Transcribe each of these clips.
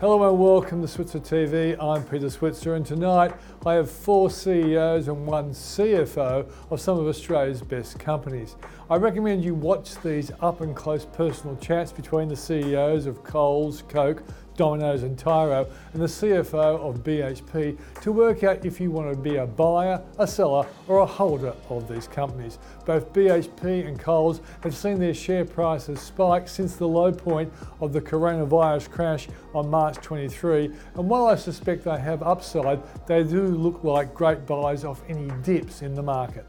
Hello and welcome to Switzer TV. I'm Peter Switzer, and tonight I have four CEOs and one CFO of some of Australia's best companies. I recommend you watch these up and close personal chats between the CEOs of Coles, Coke, Domino's and Tyro and the CFO of BHP to work out if you want to be a buyer, a seller or a holder of these companies. Both BHP and Coles have seen their share prices spike since the low point of the coronavirus crash on March 23, and while I suspect they have upside, they do look like great buys off any dips in the market.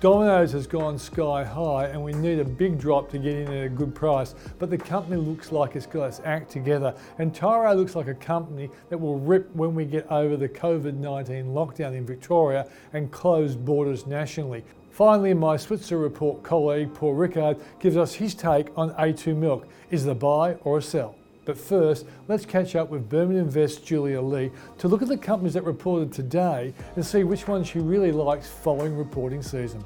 Domino's has gone sky high and we need a big drop to get in at a good price, but the company looks like it's got its act together, and Tyro looks like a company that will rip when we get over the COVID-19 lockdown in Victoria and close borders nationally. Finally, my Switzer Report colleague Paul Rickard gives us his take on A2 Milk. Is it a buy or a sell? But first, let's catch up with Birmingham Invest's Julia Lee to look at the companies that reported today and see which one she really likes following reporting season.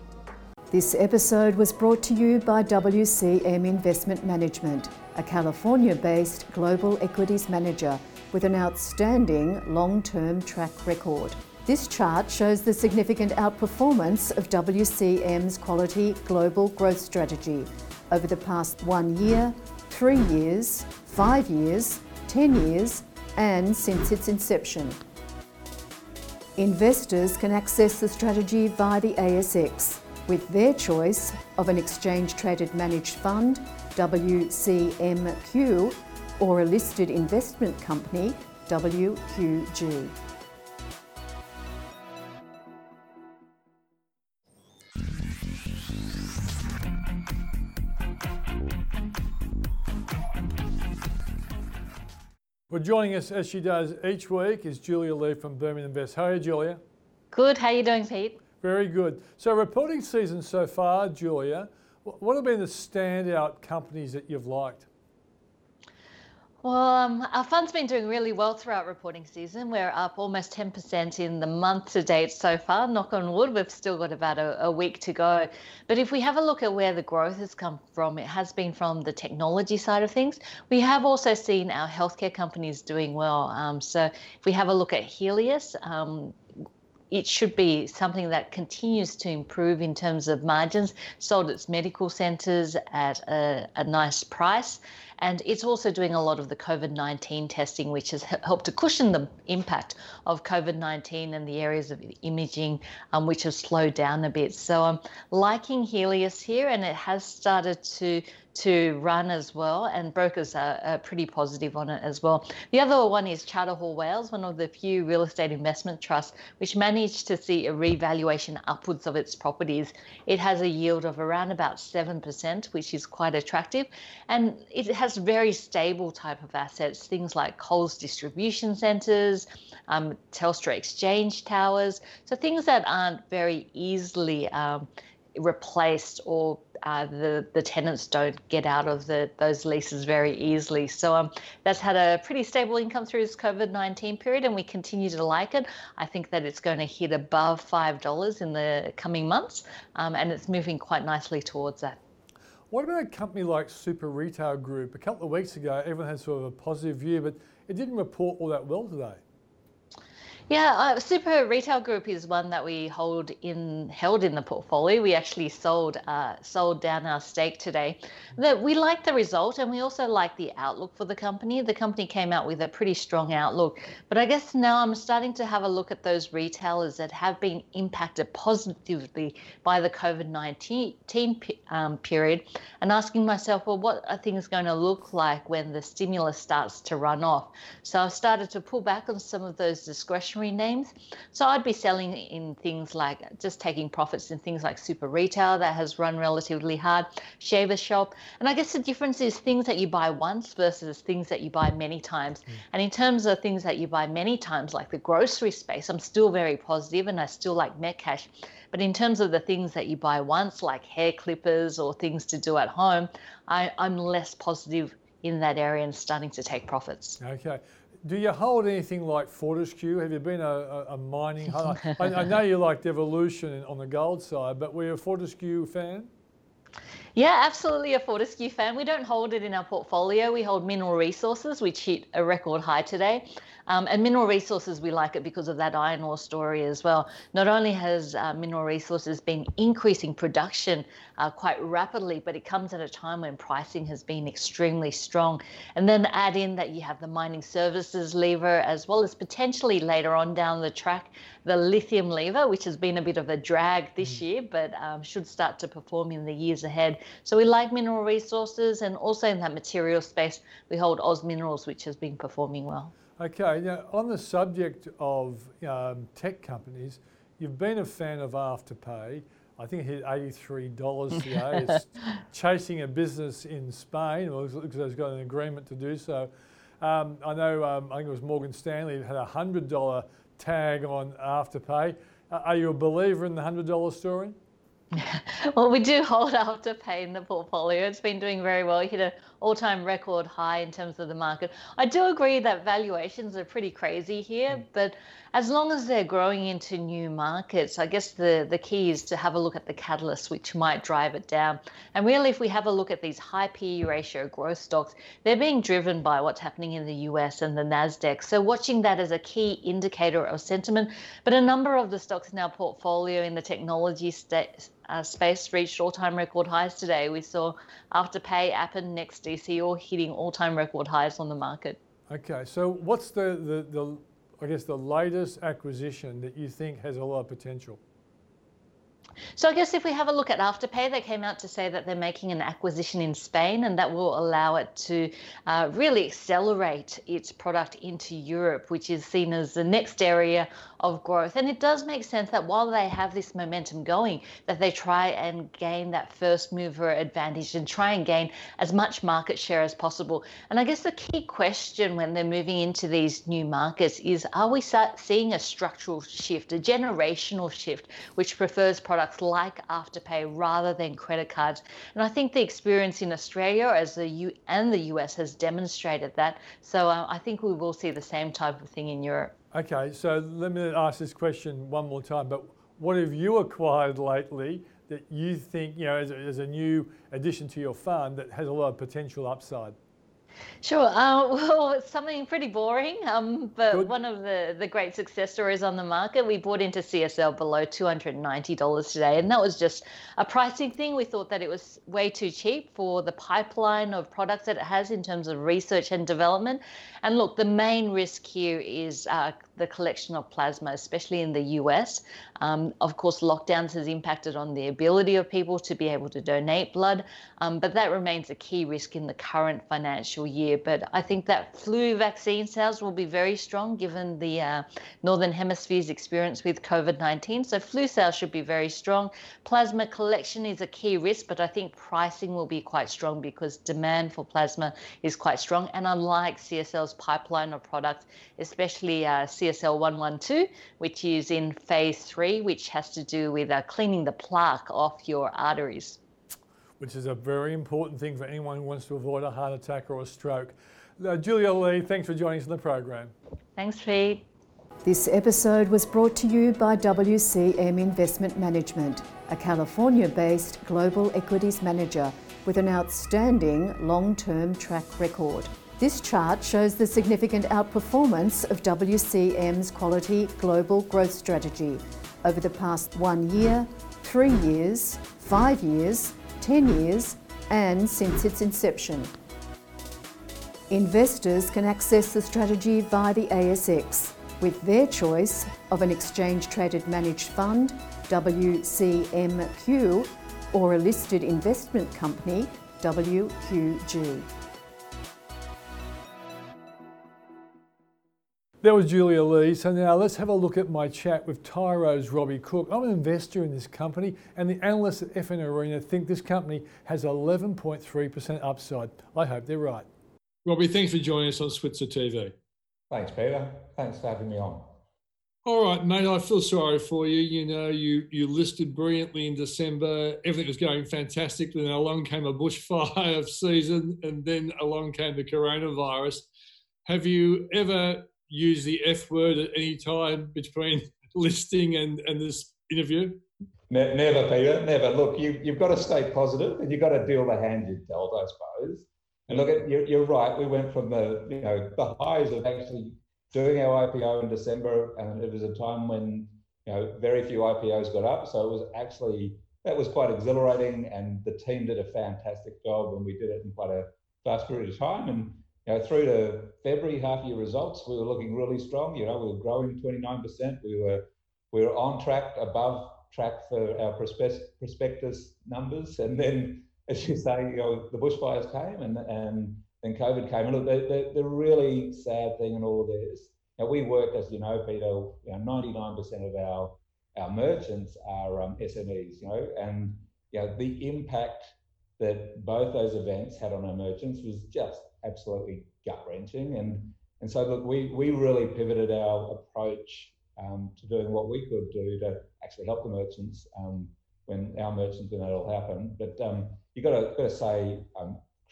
This episode was brought to you by WCM Investment Management, a California-based global equities manager with an outstanding long-term track record. This chart shows the significant outperformance of WCM's quality global growth strategy over the past 1 year, 3 years, 5 years, 10 years, and since its inception. Investors can access the strategy via the ASX, with their choice of an exchange-traded managed fund, WCMQ, or a listed investment company, WQG. Well, joining us as she does each week is Julia Lee from Birmingham Invest. How are you, Julia? Good. How are you doing, Pete? Very good. So reporting season so far, Julia, what have been the standout companies that you've liked? Well, our fund's been doing really well throughout reporting season. We're up almost 10% in the month to date so far. Knock on wood, we've still got about a week to go. But if we have a look at where the growth has come from, it has been from the technology side of things. We have also seen our healthcare companies doing well. So if we have a look at Healius, it should be something that continues to improve in terms of margins, sold its medical centres at a nice price. And it's also doing a lot of the COVID-19 testing, which has helped to cushion the impact of COVID-19 and the areas of imaging, which has slowed down a bit. So I'm liking Healius here, and it has started to run as well, and brokers are pretty positive on it as well. The other one is Charterhall Wales, one of the few real estate investment trusts which managed to see a revaluation upwards of its properties. It has a yield of around about 7%, which is quite attractive, and it has very stable type of assets, things like Coles distribution centres, Telstra exchange towers, so things that aren't very easily replaced, or the tenants don't get out of those leases very easily. So that's had a pretty stable income through this COVID-19 period, and we continue to like it. I think that it's going to hit above $5 in the coming months, and it's moving quite nicely towards that. What about a company like Super Retail Group? A couple of weeks ago, everyone had sort of a positive view, but it didn't report all that well today. Yeah, Super Retail Group is one that we held in the portfolio. We actually sold down our stake today. We like the result, and we also like the outlook for the company. The company came out with a pretty strong outlook, but I guess now I'm starting to have a look at those retailers that have been impacted positively by the COVID-19 period, and asking myself, well, what are things going to look like when the stimulus starts to run off? So I've started to pull back on some of those discretionary names. So I'd be selling in things like, just taking profits in things like Super Retail that has run relatively hard, Shaver Shop. And I guess the difference is things that you buy once versus things that you buy many times. And in terms of things that you buy many times, like the grocery space, I'm still very positive, and I still like Metcash. But in terms of the things that you buy once, like hair clippers or things to do at home, I'm less positive in that area and starting to take profits. Okay. Do you hold anything like Fortescue? Have you been a mining? I know you liked Evolution on the gold side, but were you a Fortescue fan? Yeah, absolutely a Fortescue fan. We don't hold it in our portfolio. We hold Mineral Resources, which hit a record high today. And Mineral Resources, we like it because of that iron ore story as well. Not only has Mineral Resources been increasing production quite rapidly, but it comes at a time when pricing has been extremely strong. And then add in that you have the mining services lever, as well as potentially later on down the track, the lithium lever, which has been a bit of a drag this year, but should start to perform in the years ahead. So we like Mineral Resources, and also in that material space, we hold Oz Minerals, which has been performing well. Okay, now on the subject of tech companies, you've been a fan of Afterpay. I think it hit $83 today. It's chasing a business in Spain, or because it's got an agreement to do so. I know, I think it was Morgan Stanley had a $100 tag on Afterpay. Are you a believer in the $100 story? Well, we do hold Afterpay in the portfolio. It's been doing very well. It hit an all-time record high in terms of the market. I do agree that valuations are pretty crazy here, but as long as they're growing into new markets, I guess the key is to have a look at the catalyst, which might drive it down. And really, if we have a look at these high PE ratio growth stocks, they're being driven by what's happening in the US and the NASDAQ. So watching that as a key indicator of sentiment. But a number of the stocks in our portfolio in the technology space reached all-time record highs today. We saw Afterpay, Appen, Next DC all hitting all-time record highs on the market. Okay, so what's the I guess the latest acquisition that you think has a lot of potential? So I guess if we have a look at Afterpay, they came out to say that they're making an acquisition in Spain, and that will allow it to really accelerate its product into Europe, which is seen as the next area of growth. And it does make sense that while they have this momentum going, that they try and gain that first mover advantage and try and gain as much market share as possible. And I guess the key question when they're moving into these new markets is, are we seeing a structural shift, a generational shift, which prefers products like Afterpay rather than credit cards? And I think the experience in Australia as the US has demonstrated that. So I think we will see the same type of thing in Europe. Okay, so let me ask this question one more time, but what have you acquired lately that you think, you know, as a new addition to your fund that has a lot of potential upside? Sure. Well, it's something pretty boring, but good. One of the great success stories on the market, we bought into CSL below $290 today, and that was just a pricing thing. We thought that it was way too cheap for the pipeline of products that it has in terms of research and development. And look, the main risk here is the collection of plasma, especially in the US. Of course, lockdowns has impacted on the ability of people to be able to donate blood, but that remains a key risk in the current financial year. But I think that flu vaccine sales will be very strong given the Northern Hemisphere's experience with COVID-19. So flu sales should be very strong. Plasma collection is a key risk, but I think pricing will be quite strong because demand for plasma is quite strong. And unlike CSL's pipeline of products, especially CSL 112, which is in phase 3, which has to do with cleaning the plaque off your arteries, which is a very important thing for anyone who wants to avoid a heart attack or a stroke. Julia Lee, thanks for joining us on the program. Thanks, Pete. This episode was brought to you by WCM Investment Management, a California-based global equities manager with an outstanding long-term track record. This chart shows the significant outperformance of WCM's quality global growth strategy over the past 1 year, 3 years, 5 years, 10 years, and since its inception. Investors can access the strategy via the ASX with their choice of an exchange-traded managed fund, WCMQ, or a listed investment company, WQG. That was Julia Lee. So now let's have a look at my chat with Tyro's Robbie Cook. I'm an investor in this company, and the analysts at FN Arena think this company has 11.3% upside. I hope they're right. Robbie, thanks for joining us on Switzer TV. Thanks, Peter. Thanks for having me on. All right, mate, I feel sorry for you. You know, you listed brilliantly in December. Everything was going fantastic. Then along came a bushfire season, and then along came the coronavirus. Have you ever use the F word at any time between listing and this interview? Never, Peter, never. Look, you've got to stay positive and you've got to deal the hand you're dealt, I suppose. And look, you're right. We went from the highs of actually doing our IPO in December, and it was a time when very few IPOs got up. So it was actually, that was quite exhilarating, and the team did a fantastic job, and we did it in quite a fast period of time. And through to February half-year results, we were looking really strong. We were growing 29%. We were on track, above track for our prospectus numbers. And then, as you say, the bushfires came, and then COVID came. And look, the really sad thing in all of this, we work, as you know, Peter, 99% of our merchants are SMEs, and the impact that both those events had on our merchants was just absolutely gut-wrenching. And so, look, we really pivoted our approach to doing what we could do to actually help the merchants when that all happened. But you've got to say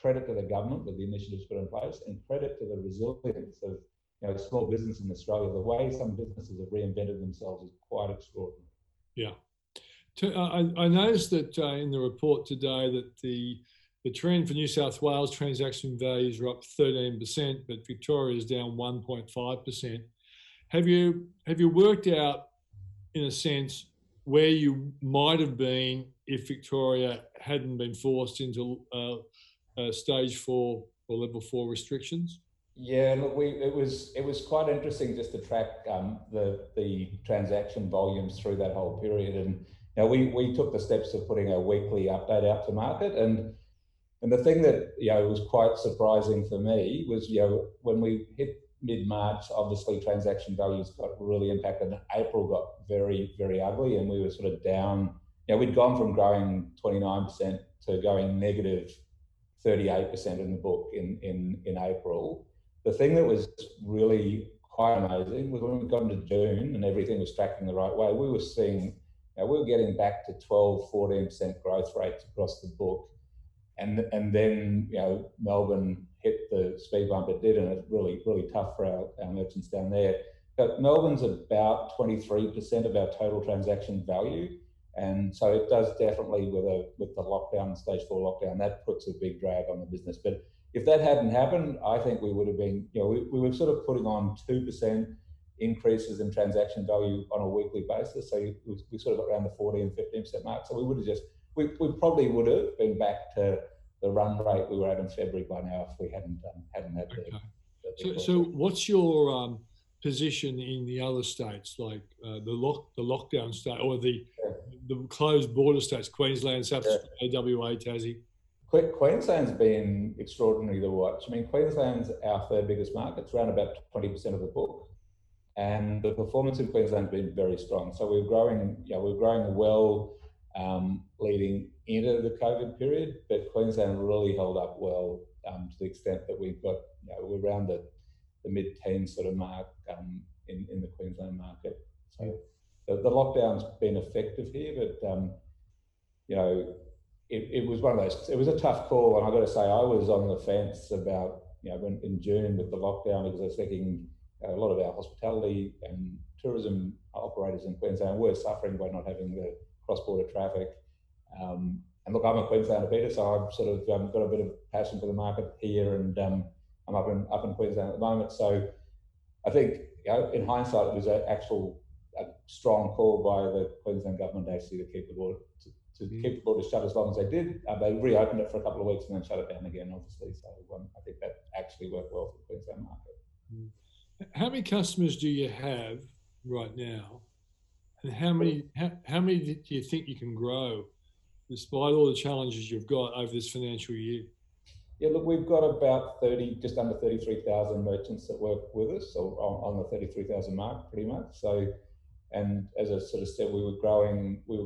credit to the government that the initiatives put in place, and credit to the resilience of small business in Australia. The way some businesses have reinvented themselves is quite extraordinary. Yeah. I noticed that in the report today that the trend for New South Wales transaction values are up 13%, but Victoria is down 1.5%. Have you worked out, in a sense, where you might have been if Victoria hadn't been forced into stage 4 or level 4 restrictions? Yeah, look, it was quite interesting just to track the transaction volumes through that whole period, and we took the steps of putting a weekly update out to market. And the thing that was quite surprising for me was when we hit mid-March, obviously transaction values got really impacted, and April got very, very ugly, and we were sort of down. We'd gone from growing 29% to going negative 38% in the book in April. The thing that was really quite amazing was when we got into June and everything was tracking the right way, we were seeing, we were getting back to 12, 14% growth rates across the book. And then Melbourne hit the speed bump it did, and it's really, really tough for our merchants down there. But Melbourne's about 23% of our total transaction value, and so it does definitely, with the lockdown, stage 4 lockdown, that puts a big drag on the business. But if that hadn't happened, I think we would have been, we were sort of putting on 2% increases in transaction value on a weekly basis. So we sort of got around the 14, 15% mark. So we would have just, we probably would have been back to the run rate we were at in February by now if we hadn't had. Okay. So what's your position in the other states, like the lockdown state, or the closed border states, Queensland, South Australia, WA, Tassie? Queensland's been extraordinary to watch. I mean, Queensland's our third biggest market. It's around about 20% of the book, and the performance in Queensland's been very strong. So we're growing, we're growing well. Leading into the COVID period, but Queensland really held up well to the extent that we've got, we're around the mid-teens sort of mark in the Queensland market. So the lockdown's been effective here, but it was one of those. It was a tough call, and I've got to say I was on the fence about in June with the lockdown, because I was thinking a lot of our hospitality and tourism operators in Queensland were suffering by not having the cross-border traffic. And look, I'm a Queenslander, Peter, so I've sort of got a bit of passion for the market here, and I'm up in Queensland at the moment. So I think, in hindsight, it was a strong call by the Queensland government actually to keep the border keep the border shut as long as they did. They reopened it for a couple of weeks and then shut it down again, obviously. So I think that actually worked well for the Queensland market. How many customers do you have right now? And how many do you think you can grow, despite all the challenges you've got over this financial year? Yeah, look, we've got about just under 33,000 merchants that work with us, or on the 33,000 mark, pretty much. So, and as I sort of said, we were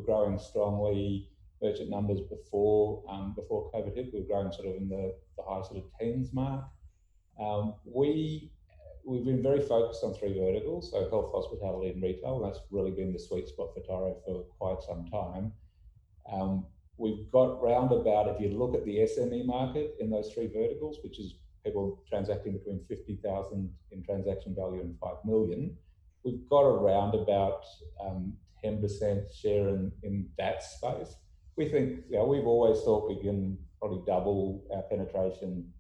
growing strongly. Merchant numbers before COVID hit, we were growing sort of in the high sort of teens mark. We've been very focused on three verticals, so health, hospitality, and retail. That's really been the sweet spot for Tyro for quite some time. We've got roundabout, if you look at the SME market in those three verticals, which is people transacting between 50,000 in transaction value and 5 million, we've got around about 10% share in that space. We think, you know, we've always thought we can probably double our penetration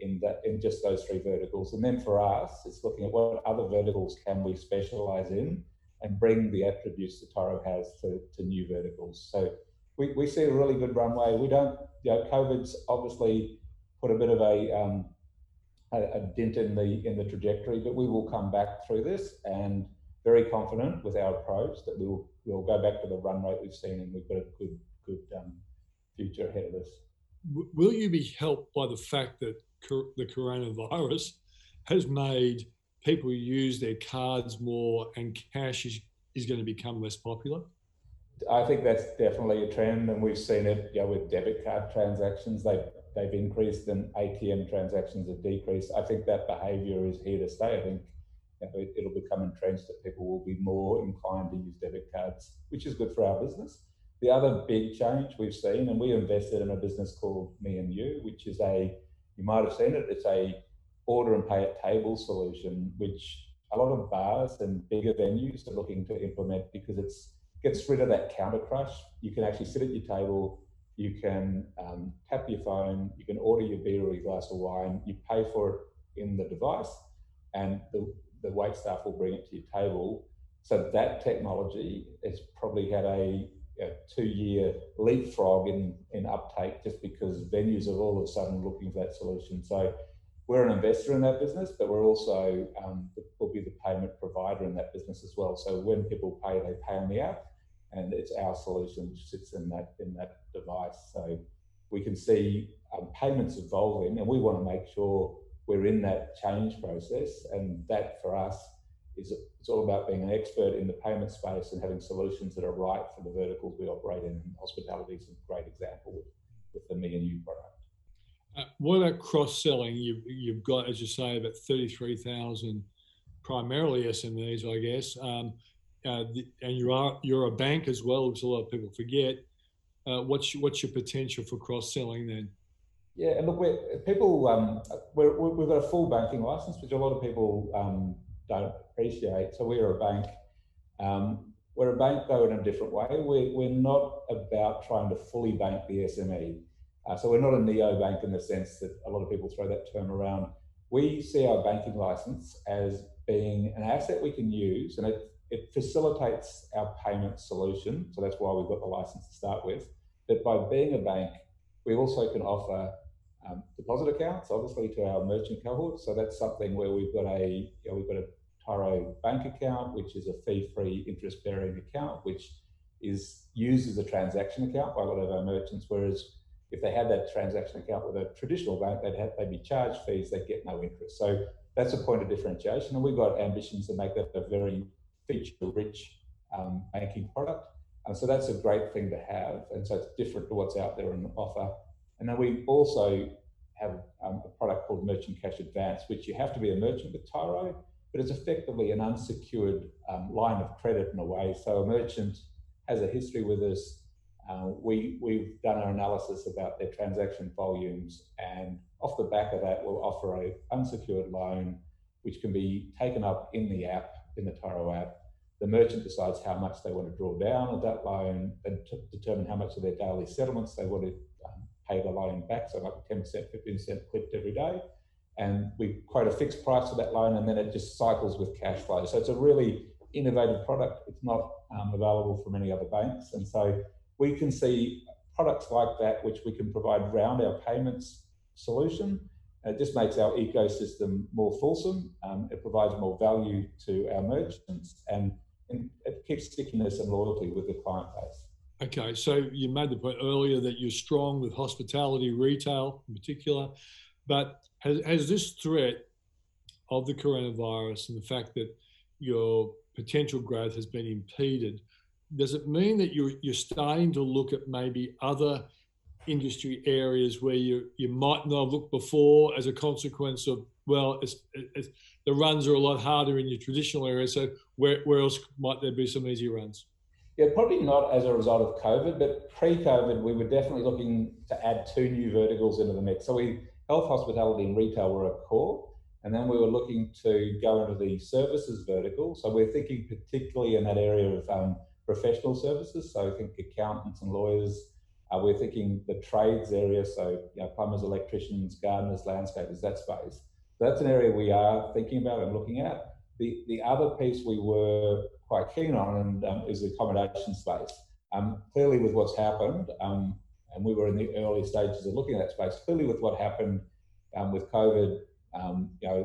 in just those three verticals. And then for us, it's looking at what other verticals can we specialise in and bring the attributes that Tyro has to new verticals. So we see a really good runway. We don't, you know, COVID's obviously put a bit of a dent in the trajectory, but we will come back through this, and very confident with our approach that we'll go back to the run rate we've seen, and we've got a good future ahead of us. Will you be helped by the fact that the coronavirus has made people use their cards more, and cash is going to become less popular? I think that's definitely a trend, and we've seen it, you know, with debit card transactions. They've increased, and ATM transactions have decreased. I think that behaviour is here to stay. I think, you know, it'll become entrenched that people will be more inclined to use debit cards, which is good for our business. The other big change we've seen, and we invested in a business called Me and You, which is you might have seen it, it's a order and pay at table solution, which a lot of bars and bigger venues are looking to implement, because it gets rid of that counter crush. You can actually sit at your table, you can tap your phone, you can order your beer or your glass of wine, you pay for it in the device, and the wait staff will bring it to your table. So that technology has probably had a 2-year leapfrog in uptake, just because venues are all of a sudden looking for that solution. So we're an investor in that business, but we're also will be the payment provider in that business as well. So when people pay, they pay on the app, and it's our solution which sits in that device. So we can see payments evolving, and we want to make sure we're in that change process, and that for us is it's all about being an expert in the payment space and having solutions that are right for the verticals we operate in. And hospitality is a great example with the Me and You product. What about cross-selling? You've got, as you say, about 33,000 primarily SMEs, I guess, and you're a bank as well, which a lot of people forget. What's your potential for cross-selling then? Yeah, and look, we've got a full banking license, which a lot of people don't appreciate. So we're a bank. We're a bank, though, in a different way. We're not about trying to fully bank the SME. So we're not a neobank in the sense that a lot of people throw that term around. We see our banking license as being an asset we can use, and it facilitates our payment solution. So that's why we've got the license to start with. But by being a bank, we also can offer deposit accounts, obviously, to our merchant cohort. So that's something where we've got a Tyro bank account, which is a fee-free interest-bearing account, which is used as a transaction account by a lot of our merchants, whereas if they had that transaction account with a traditional bank, they'd be charged fees, they'd get no interest. So that's a point of differentiation. And we've got ambitions to make that a very feature-rich banking product. So that's a great thing to have. And so it's different to what's out there in the offer. And then we also have a product called Merchant Cash Advance, which you have to be a merchant with Tyro, but it's effectively an unsecured line of credit in a way. So a merchant has a history with us. We've done our analysis about their transaction volumes, and off the back of that, we'll offer an unsecured loan, which can be taken up in the app, in the Tyro app. The merchant decides how much they want to draw down on that loan and determine how much of their daily settlements they want to pay the loan back, so like 10%, 15% clipped every day. And we quote a fixed price for that loan, and then it just cycles with cash flow. So it's a really innovative product. It's not available from any other banks. And so we can see products like that, which we can provide around our payments solution. It just makes our ecosystem more fulsome. It provides more value to our merchants, and it keeps stickiness and loyalty with the client base. Okay, so you made the point earlier that you're strong with hospitality, retail in particular, but has this threat of the coronavirus and the fact that your potential growth has been impeded, does it mean that you're starting to look at maybe other industry areas where you might not have looked before as a consequence of, well, it's, the runs are a lot harder in your traditional area, so where else might there be some easy runs? Yeah, probably not as a result of COVID, but pre-COVID, we were definitely looking to add 2 new verticals into the mix. So health, hospitality and retail were a core. And then we were looking to go into the services vertical. So we're thinking particularly in that area of professional services. So I think accountants and lawyers. We're thinking the trades area. So plumbers, electricians, gardeners, landscapers, that space. That's an area we are thinking about and looking at. The other piece we were quite keen on is the accommodation space. Clearly with what's happened, and we were in the early stages of looking at that space, clearly with what happened with COVID,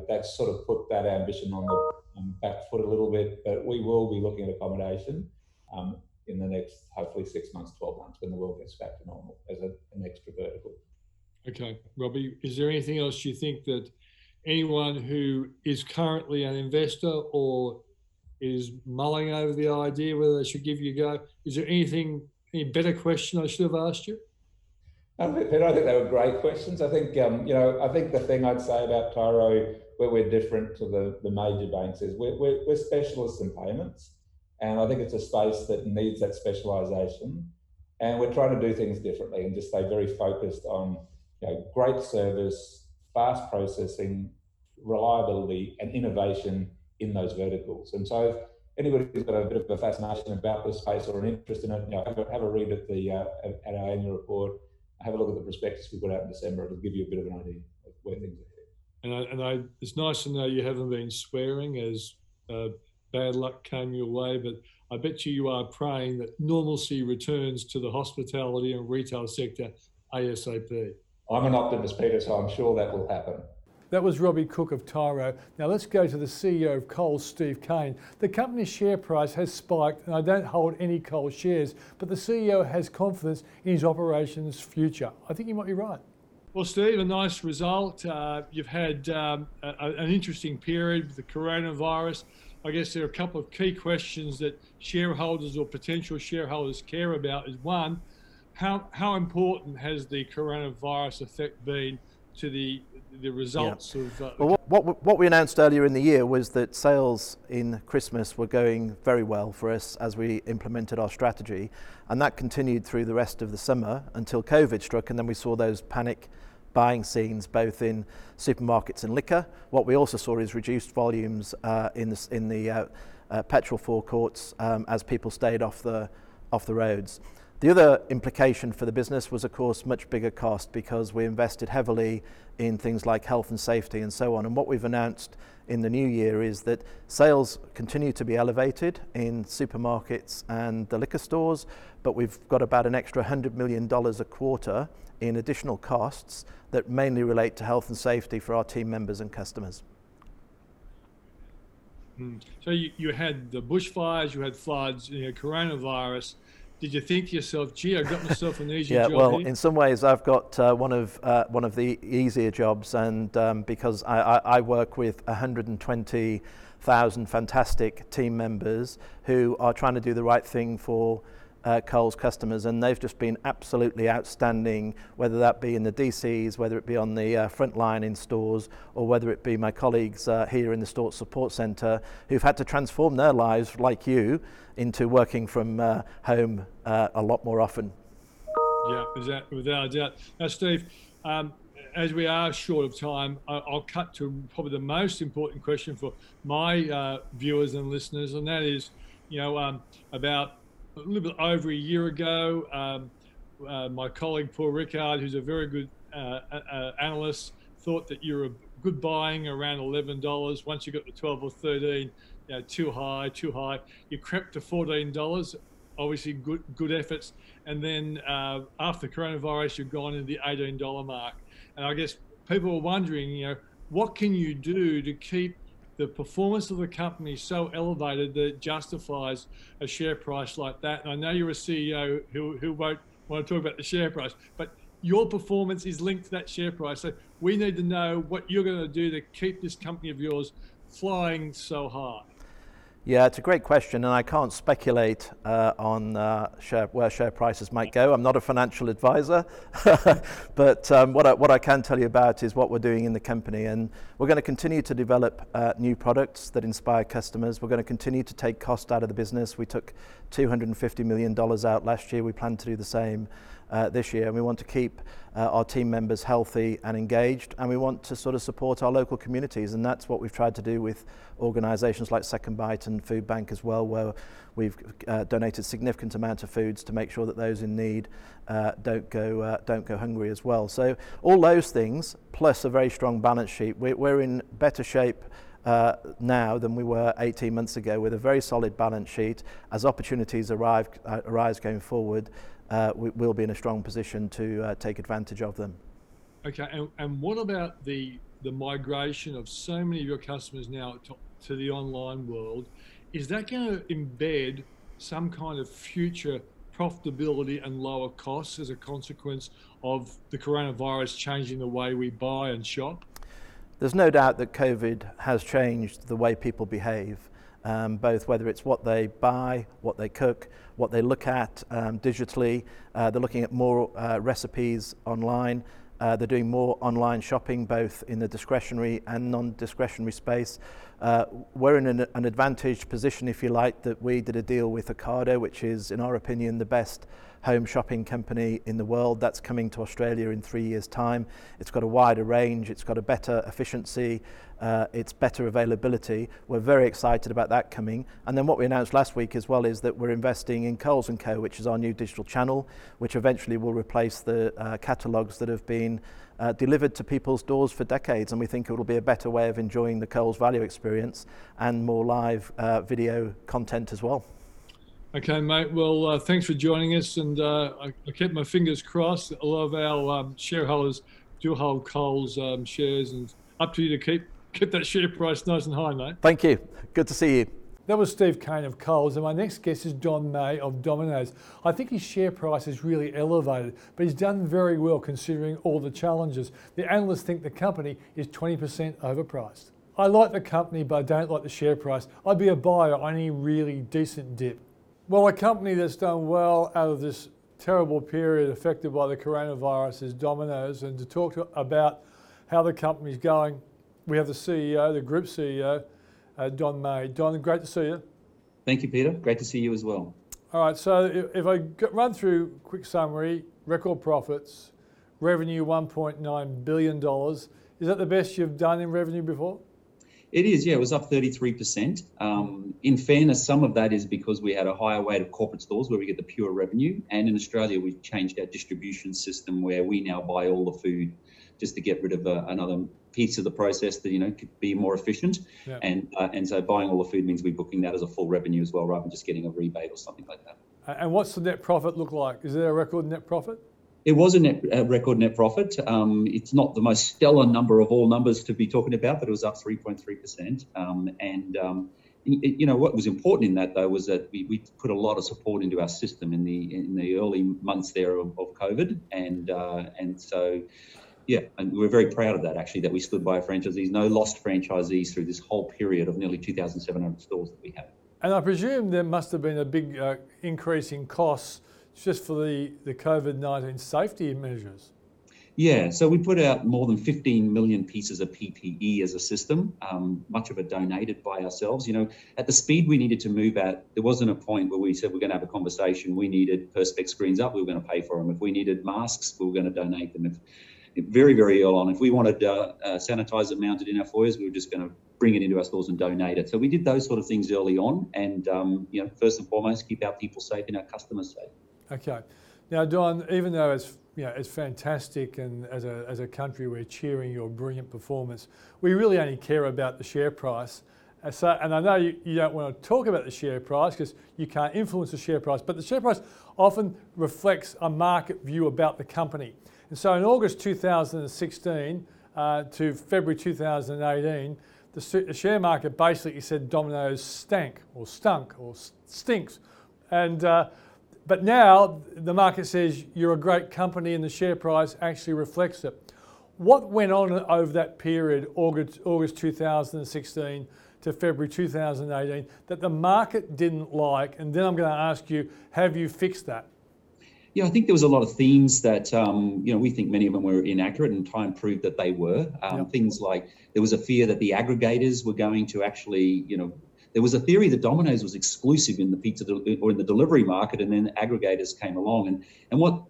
that sort of put that ambition on the back foot a little bit, but we will be looking at accommodation in the next, hopefully 6 months, 12 months, when the world gets back to normal as an extra vertical. Okay, Robbie, is there anything else you think that anyone who is currently an investor or is mulling over the idea whether they should give you a go, is there any better question I should have asked you? I think they were great questions. I think, I think the thing I'd say about Tyro, where we're different to the major banks, is we're specialists in payments. And I think it's a space that needs that specialization. And we're trying to do things differently and just stay very focused on great service, fast processing, reliability, and innovation in those verticals. And so if anybody's got a bit of a fascination about this space or an interest in it, have a read at at our annual report, have a look at the prospectus we put out in December. It'll give you a bit of an idea of where things are headed. And it's nice to know you haven't been swearing as bad luck came your way, but I bet you are praying that normalcy returns to the hospitality and retail sector ASAP. I'm an optimist, Peter, so I'm sure that will happen. That was Robbie Cook of Tyro. Now let's go to the CEO of Coles, Steve Cain. The company's share price has spiked, and I don't hold any Coles shares, but the CEO has confidence in his operations' future. I think you might be right. Well, Steve, a nice result. You've had an interesting period with the coronavirus. I guess there are a couple of key questions that shareholders or potential shareholders care about. Is one, how important has the coronavirus effect been to the results of... Well, what we announced earlier in the year was that sales in Christmas were going very well for us as we implemented our strategy, and that continued through the rest of the summer until COVID struck, and then we saw those panic buying scenes both in supermarkets and liquor. What we also saw is reduced volumes in the petrol forecourts as people stayed off the roads. The other implication for the business was, of course, much bigger cost because we invested heavily in things like health and safety and so on. And what we've announced in the new year is that sales continue to be elevated in supermarkets and the liquor stores, but we've got about an extra $100 million a quarter in additional costs that mainly relate to health and safety for our team members and customers. So you had the bushfires, you had floods, coronavirus. Did you think to yourself, gee, I got myself an easier job? Well, here? In some ways I've got one of the easier jobs, and because I work with 120,000 fantastic team members who are trying to do the right thing for Coles customers, and they've just been absolutely outstanding, whether that be in the DCs, whether it be on the front line in stores, or whether it be my colleagues here in the Store Support Centre who've had to transform their lives, like you, into working from home a lot more often. Yeah, without a doubt. Now, Steve, as we are short of time, I'll cut to probably the most important question for my viewers and listeners, and that is, about a little bit over a year ago, my colleague Paul Rickard, who's a very good analyst, thought that you were good buying around $11. Once you got to 12 or 13, too high. You crept to $14, obviously good efforts. And then after coronavirus, you've gone into the $18 mark. And I guess people are wondering, what can you do to keep the performance of the company so elevated that it justifies a share price like that? And I know you're a CEO who won't want to talk about the share price, but your performance is linked to that share price. So we need to know what you're going to do to keep this company of yours flying so high. Yeah, it's a great question, and I can't speculate on where share prices might go. I'm not a financial advisor, but what I can tell you about is what we're doing in the company, and we're going to continue to develop new products that inspire customers. We're going to continue to take cost out of the business. We took $250 million out last year. We plan to do the same this year, and we want to keep our team members healthy and engaged, and we want to sort of support our local communities, and that's what we've tried to do with organisations like Second Bite and Food Bank as well, where we've donated significant amounts of foods to make sure that those in need don't go hungry as well. So all those things, plus a very strong balance sheet, we're in better shape now than we were 18 months ago, with a very solid balance sheet. As opportunities arise going forward, we'll be in a strong position to take advantage of them. Okay, and what about the migration of so many of your customers now to the online world? Is that going to embed some kind of future profitability and lower costs as a consequence of the coronavirus changing the way we buy and shop? There's no doubt that COVID has changed the way people behave, both whether it's what they buy, what they cook, what they look at digitally. They're looking at more recipes online. They're doing more online shopping, both in the discretionary and non-discretionary space. We're in an advantaged position, if you like, that we did a deal with Ocado, which is, in our opinion, the best home shopping company in the world. That's coming to Australia in 3 years' time. It's got a wider range, it's got a better efficiency, it's better availability. We're very excited about that coming. And then what we announced last week as well is that we're investing in Coles & Co, which is our new digital channel, which eventually will replace the catalogues that have been delivered to people's doors for decades, and we think it will be a better way of enjoying the Coles value experience and more live video content as well. Okay, mate. Well, thanks for joining us, and I kept my fingers crossed. A lot of our shareholders do hold Coles shares, and up to you to keep that share price nice and high, mate. Thank you. Good to see you. That was Steve Kane of Coles, and my next guest is Don May of Domino's. I think his share price is really elevated, but he's done very well considering all the challenges. The analysts think the company is 20% overpriced. I like the company, but I don't like the share price. I'd be a buyer on any really decent dip. Well, a company that's done well out of this terrible period affected by the coronavirus is Domino's, and to talk about how the company's going, we have the CEO, the group CEO, Don May. Don, great to see you. Thank you, Peter. Great to see you as well. All right, so if I run through a quick summary, record profits, revenue $1.9 billion. Is that the best you've done in revenue before? It is, yeah. It was up 33%. In fairness, some of that is because we had a higher weight of corporate stores where we get the pure revenue. And in Australia, we've changed our distribution system where we now buy all the food just to get rid of another piece of the process that, you know, could be more efficient. Yep. And so buying all the food means we're booking that as a full revenue as well, rather than just getting a rebate or something like that. And what's the net profit look like? Is there a record net profit? It was a record net profit. It's not the most stellar number of all numbers to be talking about, but it was up 3.3%. You know, what was important in that, though, was that we put a lot of support into our system in the early months there of COVID. And so, yeah, and we're very proud of that, actually, that we stood by franchisees, no lost franchisees through this whole period of nearly 2,700 stores that we have. And I presume there must have been a big increase in costs just for the COVID-19 safety measures. Yeah, so we put out more than 15 million pieces of PPE as a system, much of it donated by ourselves. You know, at the speed we needed to move at, there wasn't a point where we said we're going to have a conversation. We needed Perspex screens up, we were going to pay for them. If we needed masks, we were going to donate them. If very, very early on, if we wanted sanitizer mounted in our foyers, we were just going to bring it into our stores and donate it. So we did those sort of things early on, and you know, first and foremost, keep our people safe and our customers safe. Okay. Now, Don, even though it's, you know, it's fantastic, and as a country we're cheering your brilliant performance, we really only care about the share price. And I know you don't want to talk about the share price because you can't influence the share price, but the share price often reflects a market view about the company. And so in August 2016 to February 2018, the share market basically said Domino's stank or stunk or stinks. And but now the market says you're a great company and the share price actually reflects it. What went on over that period, August 2016 to February 2018, that the market didn't like? And then I'm going to ask you, have you fixed that? Yeah, I think there was a lot of themes that, you know, we think many of them were inaccurate, and time proved that they were. Things like there was a fear that the aggregators were going to actually, you know, There was a theory that Domino's was exclusive in the pizza or in the delivery market, and then aggregators came along. And what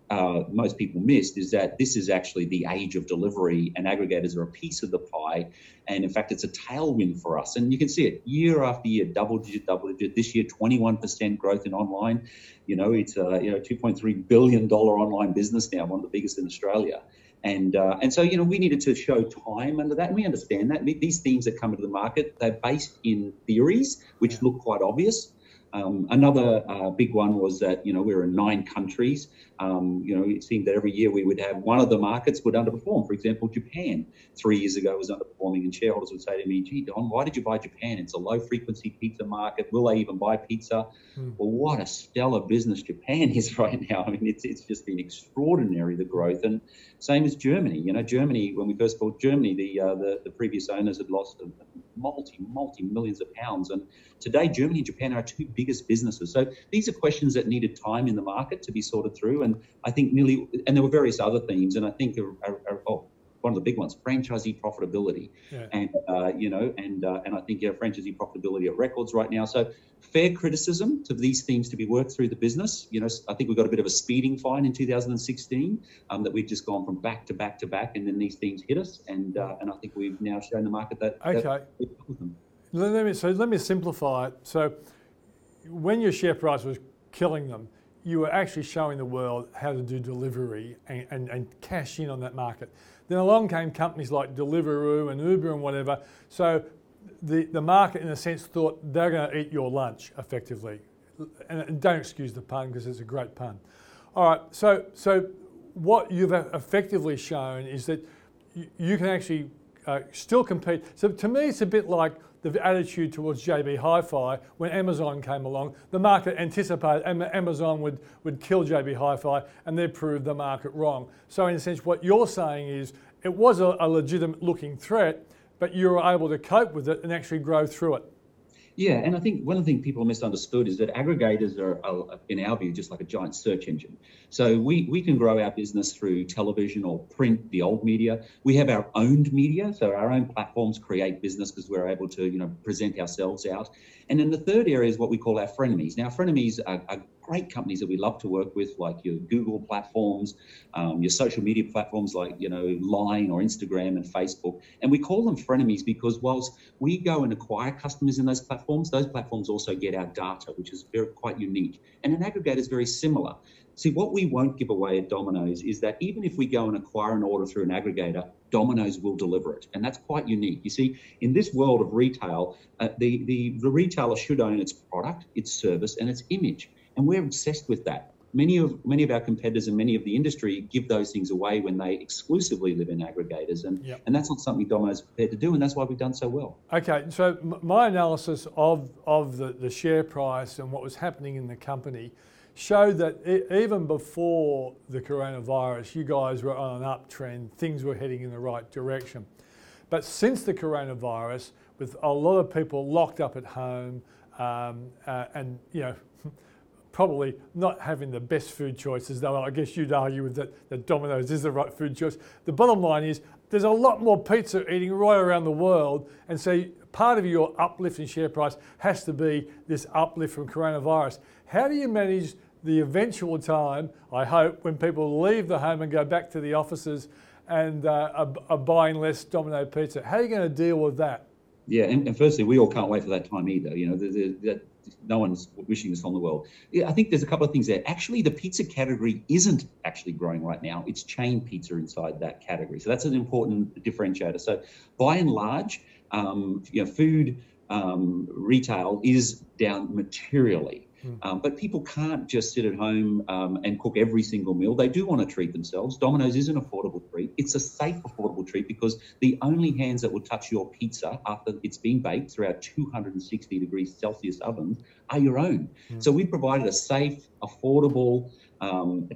most people missed is that this is actually the age of delivery, and aggregators are a piece of the pie. And in fact, it's a tailwind for us. And you can see it year after year, double digit. This year, 21% growth in online. You know, it's a $2.3 billion online business now, one of the biggest in Australia. And so, we needed to show time under that. And we understand that these themes that come into the market, they're based in theories, which look quite obvious. Another big one was that, we were in 9 countries. It seemed that every year we would have one of the markets would underperform. For example, Japan 3 years ago was underperforming, and shareholders would say to me, gee, Don, why did you buy Japan? It's a low-frequency pizza market. Will they even buy pizza? Well, what a stellar business Japan is right now. I mean, it's just been extraordinary, the growth. And same as Germany. Germany, when we first bought Germany, the previous owners had lost multi millions of pounds. And today, Germany and Japan are our two biggest businesses. So these are questions that needed time in the market to be sorted through. And I think there were various other themes. And I think one of the big ones, franchisee profitability. Yeah. And I think franchisee profitability at records right now. So fair criticism to these themes to be worked through the business. I think we got a bit of a speeding fine in 2016 that we've just gone from back to back to back, and then these themes hit us. And I think we've now shown the market that. Okay. Let me simplify it. So when your share price was killing them, you were actually showing the world how to do delivery and cash in on that market. Then along came companies like Deliveroo and Uber and whatever. So the market, in a sense, thought they're going to eat your lunch effectively. And don't excuse the pun, because it's a great pun. All right, so what you've effectively shown is that you can actually still compete. So to me, it's a bit like the attitude towards JB Hi-Fi when Amazon came along. The market anticipated Amazon would kill JB Hi-Fi, and they proved the market wrong. So in a sense, what you're saying is it was a legitimate looking threat, but you were able to cope with it and actually grow through it. Yeah, and I think one of the things people misunderstood is that aggregators are, in our view, just like a giant search engine. So we can grow our business through television or print, the old media. We have our owned media, so our own platforms create business because we're able to, present ourselves out. And then the third area is what we call our frenemies. Now, frenemies are great companies that we love to work with, like your Google platforms, your social media platforms like, Line or Instagram and Facebook. And we call them frenemies because whilst we go and acquire customers in those platforms also get our data, which is quite unique. And an aggregator is very similar. See, what we won't give away at Domino's is that even if we go and acquire an order through an aggregator, Domino's will deliver it. And that's quite unique. You see, in this world of retail, the retailer should own its product, its service, and its image. And we're obsessed with that. Many of our competitors and many of the industry give those things away when they exclusively live in aggregators. And that's not something Domino's prepared to do, and that's why we've done so well. Okay, so my analysis of the share price and what was happening in the company showed that even before the coronavirus, you guys were on an uptrend, things were heading in the right direction. But since the coronavirus, with a lot of people locked up at home probably not having the best food choices, though I guess you'd argue with that Domino's is the right food choice. The bottom line is there's a lot more pizza eating right around the world, and so part of your uplift in share price has to be this uplift from coronavirus. How do you manage the eventual time, I hope, when people leave the home and go back to the offices and are buying less Domino pizza? How are you going to deal with that? Yeah, and firstly, we all can't wait for that time either. No one's wishing this on the world. Yeah, I think there's a couple of things there. Actually, the pizza category isn't actually growing right now. It's chain pizza inside that category. So that's an important differentiator. So by and large, food retail is down materially. But people can't just sit at home and cook every single meal. They do want to treat themselves. Domino's is an affordable treat. It's a safe, affordable treat because the only hands that will touch your pizza after it's been baked through our 260 degrees Celsius ovens are your own. So we provided a safe, affordable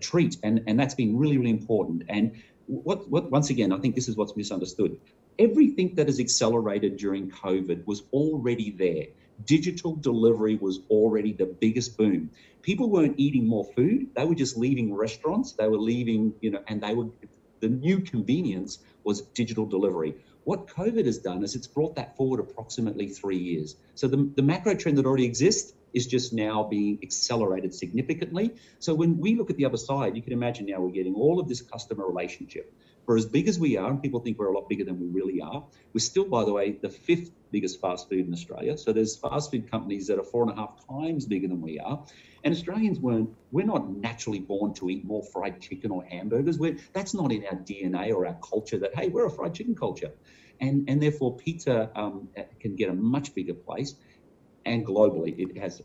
treat, and that's been really, really important. And what once again, I think this is what's misunderstood. Everything that has accelerated during COVID was already there. Digital delivery was already the biggest boom. People weren't eating more food. They were just leaving restaurants. They were leaving, the new convenience was digital delivery. What COVID has done is it's brought that forward approximately 3 years. So the macro trend that already exists is just now being accelerated significantly. So when we look at the other side, you can imagine now we're getting all of this customer relationship. For as big as we are, and people think we're a lot bigger than we really are, we're still, by the way, the 5th biggest fast food in Australia. So there's fast food companies that are 4.5 times bigger than we are. And Australians we're not naturally born to eat more fried chicken or hamburgers. That's not in our DNA or our culture that, hey, we're a fried chicken culture. And therefore pizza can get a much bigger place. And globally, it has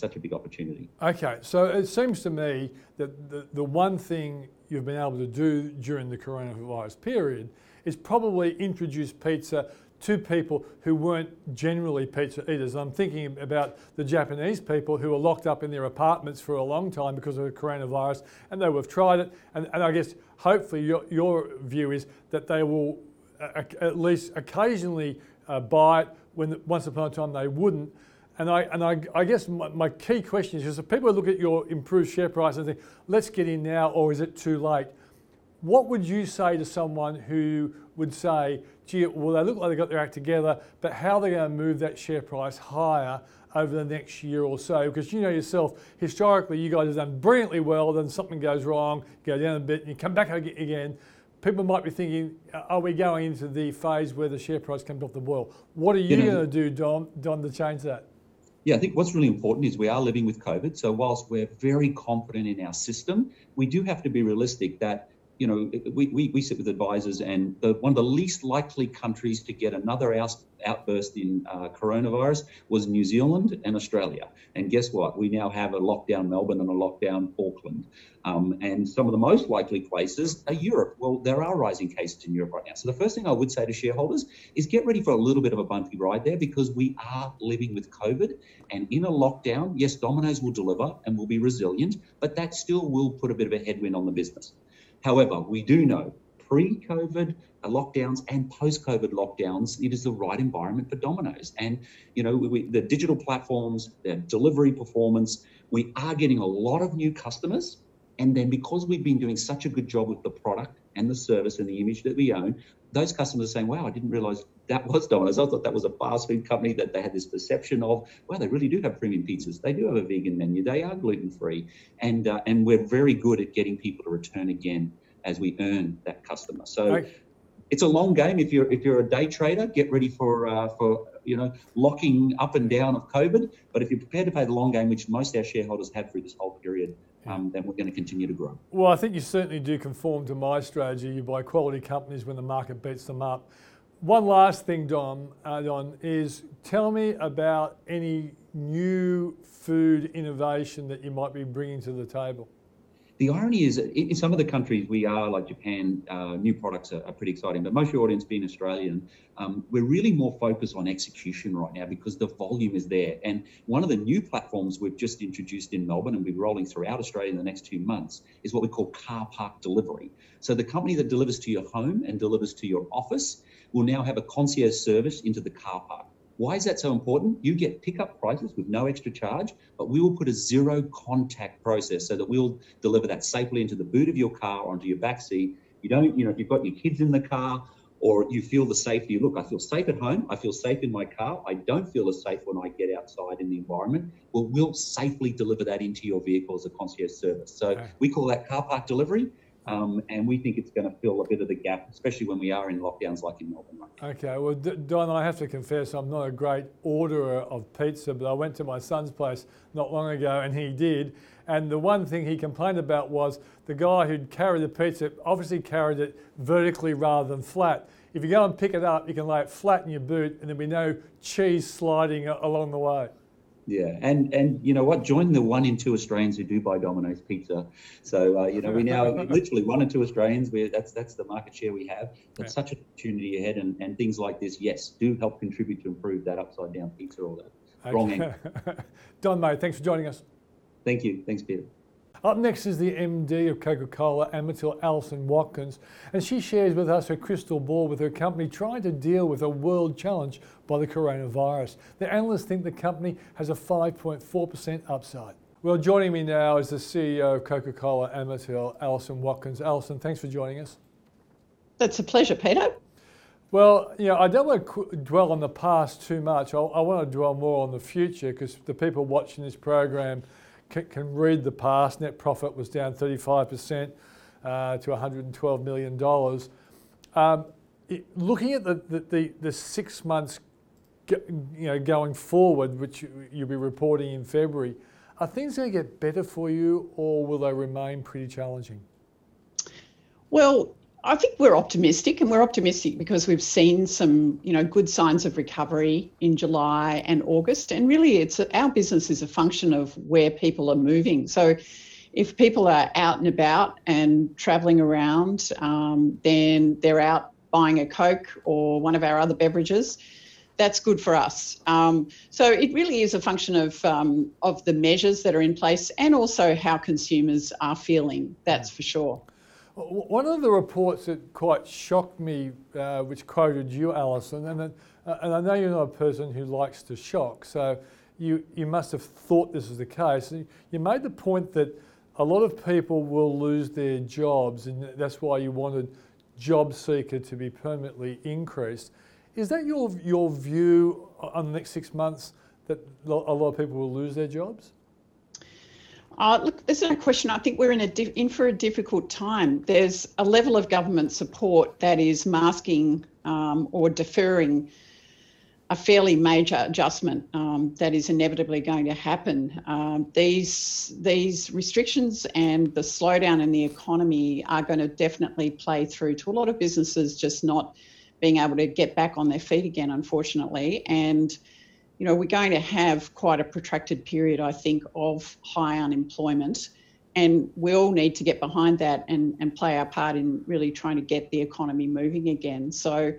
such a big opportunity. Okay, so it seems to me that the one thing you've been able to do during the coronavirus period is probably introduce pizza to people who weren't generally pizza eaters. I'm thinking about the Japanese people who were locked up in their apartments for a long time because of the coronavirus, and they have tried it. And I guess hopefully your view is that they will at least occasionally buy it when once upon a time they wouldn't. And I guess my key question is if people look at your improved share price and think, let's get in now, or is it too late? What would you say to someone who would say, gee, well, they look like they got their act together, but how are they going to move that share price higher over the next year or so? Because you know yourself, historically, you guys have done brilliantly well, then something goes wrong, you go down a bit, and you come back again. People might be thinking, are we going into the phase where the share price comes off the boil? What are you going to do, Dom, to change that? Yeah, I think what's really important is we are living with COVID. So whilst we're very confident in our system, we do have to be realistic that, you know, we sit with advisors and one of the least likely countries to get another outburst in coronavirus was New Zealand and Australia. And guess what? We now have a lockdown Melbourne and a lockdown Auckland. And some of the most likely places are Europe. Well, there are rising cases in Europe right now. So the first thing I would say to shareholders is get ready for a little bit of a bumpy ride there because we are living with COVID. And in a lockdown, yes, Domino's will deliver and will be resilient, but that still will put a bit of a headwind on the business. However, we do know pre-COVID lockdowns and post-COVID lockdowns, it is the right environment for Domino's. And, you know, the digital platforms, their delivery performance, we are getting a lot of new customers. And then because we've been doing such a good job with the product and the service and the image that we own, those customers are saying, wow, I didn't realize that was Domino's. I thought that was a fast food company that they had this perception of, wow, they really do have premium pizzas. They do have a vegan menu. They are gluten-free. And we're very good at getting people to return again as we earn that customer. So it's a long game. If you're a day trader, get ready for locking up and down of COVID. But if you're prepared to play the long game, which most of our shareholders have through this whole period, then we're going to continue to grow. Well, I think you certainly do conform to my strategy. You buy quality companies when the market beats them up. One last thing, Don, is tell me about any new food innovation that you might be bringing to the table. The irony is in some of the countries we are, like Japan, new products are pretty exciting, but most of your audience being Australian, we're really more focused on execution right now because the volume is there. And one of the new platforms we've just introduced in Melbourne and we're rolling throughout Australia in the next 2 months is what we call car park delivery. So the company that delivers to your home and delivers to your office will now have a concierge service into the car park. Why is that so important? You get pickup prices with no extra charge, but we will put a zero contact process so that we'll deliver that safely into the boot of your car, onto your back seat. You don't, if you've got your kids in the car or you feel the safety, look, I feel safe at home. I feel safe in my car. I don't feel as safe when I get outside in the environment. Well, we'll safely deliver that into your vehicle as a concierge service. So we call that car park delivery. And we think it's going to fill a bit of the gap, especially when we are in lockdowns like in Melbourne. Okay, well, Don, I have to confess I'm not a great orderer of pizza, but I went to my son's place not long ago and he did. And the one thing he complained about was the guy who'd carried the pizza obviously carried it vertically rather than flat. If you go and pick it up, you can lay it flat in your boot and there'll be no cheese sliding along the way. Yeah, and you know what? Join the 1 in 2 Australians who do buy Domino's pizza. So we now literally 1 in 2 Australians. That's the market share we have. That's such an opportunity ahead, and things like this, yes, do help contribute to improve that upside down pizza or that wrong angle. Don, mate, thanks for joining us. Thank you. Thanks, Peter. Up next is the MD of Coca-Cola Amatil, Alison Watkins, and she shares with us her crystal ball with her company trying to deal with a world challenge by the coronavirus. The analysts think the company has a 5.4% upside. Well, joining me now is the CEO of Coca-Cola Amatil, Alison Watkins. Alison, thanks for joining us. That's a pleasure, Peter. Well, you know, I don't want to dwell on the past too much. I want to dwell more on the future, because the people watching this program can read the past. Net profit was down 35% to $112 million. Looking at the 6 months, you know, going forward, which you'll be reporting in February, are things going to get better for you, or will they remain pretty challenging? Well, I think we're optimistic, and we're optimistic because we've seen some, you know, good signs of recovery in July and August. And really, it's our business is a function of where people are moving. So if people are out and about and traveling around, then they're out buying a Coke or one of our other beverages. That's good for us. So it really is a function of the measures that are in place, and also how consumers are feeling, that's for sure. One of the reports that quite shocked me, which quoted you, Alison, and I know you're not a person who likes to shock, so you must have thought this was the case. You made the point that a lot of people will lose their jobs, and that's why you wanted JobSeeker to be permanently increased. Is that your view on the next 6 months, that a lot of people will lose their jobs? Look, there's no question. I think we're in for a difficult time. There's a level of government support that is masking or deferring a fairly major adjustment that is inevitably going to happen. These restrictions and the slowdown in the economy are going to definitely play through to a lot of businesses just not being able to get back on their feet again, unfortunately. And, you know, we're going to have quite a protracted period, I think, of high unemployment, and we all need to get behind that and play our part in really trying to get the economy moving again. So,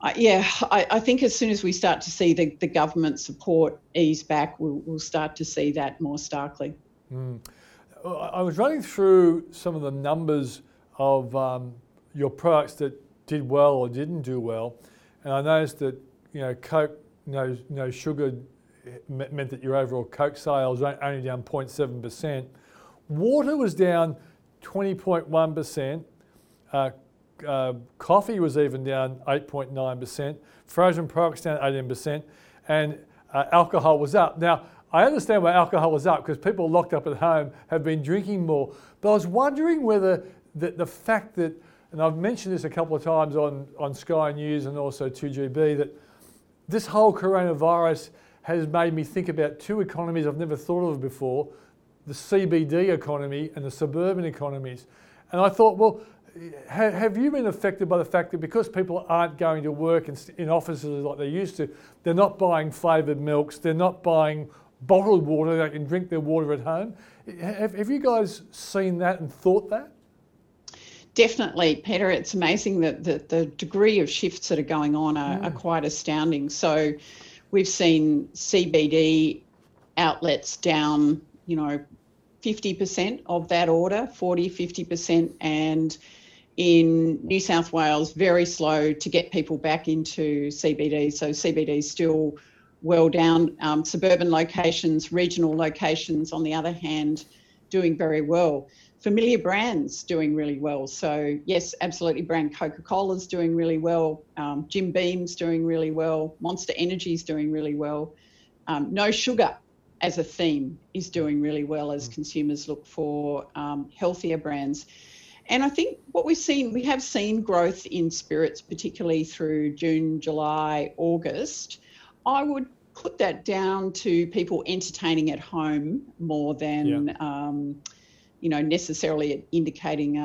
I think as soon as we start to see the government support ease back, we'll start to see that more starkly. Mm. I was running through some of the numbers of your products that did well or didn't do well, and I noticed that, you know, Coke no sugar meant that your overall Coke sales were only down 0.7%. Water was down 20.1%. Coffee was even down 8.9%. Frozen products down 18%, and alcohol was up. Now, I understand why alcohol was up, because people locked up at home have been drinking more. But I was wondering whether the fact that, and I've mentioned this a couple of times on Sky News and also 2GB, that this whole coronavirus has made me think about two economies I've never thought of before, the CBD economy and the suburban economies. And I thought, well, have you been affected by the fact that because people aren't going to work in offices like they used to, they're not buying flavoured milks, they're not buying bottled water, they can drink their water at home. Have you guys seen that and thought that? Definitely, Peter. It's amazing that the degree of shifts that are going on are quite astounding. So we've seen CBD outlets down, you know, 50% of that order, 50%. And in New South Wales, very slow to get people back into CBD. So CBD still well down. Suburban locations, regional locations, on the other hand, doing very well. Familiar brands doing really well. So yes, absolutely, brand Coca-Cola's doing really well. Jim Beam's doing really well. Monster Energy's doing really well. No sugar as a theme is doing really well as consumers look for healthier brands. And I think what we've seen, we have seen growth in spirits, particularly through June, July, August. I would put that down to people entertaining at home more than... Yeah. You know, necessarily indicating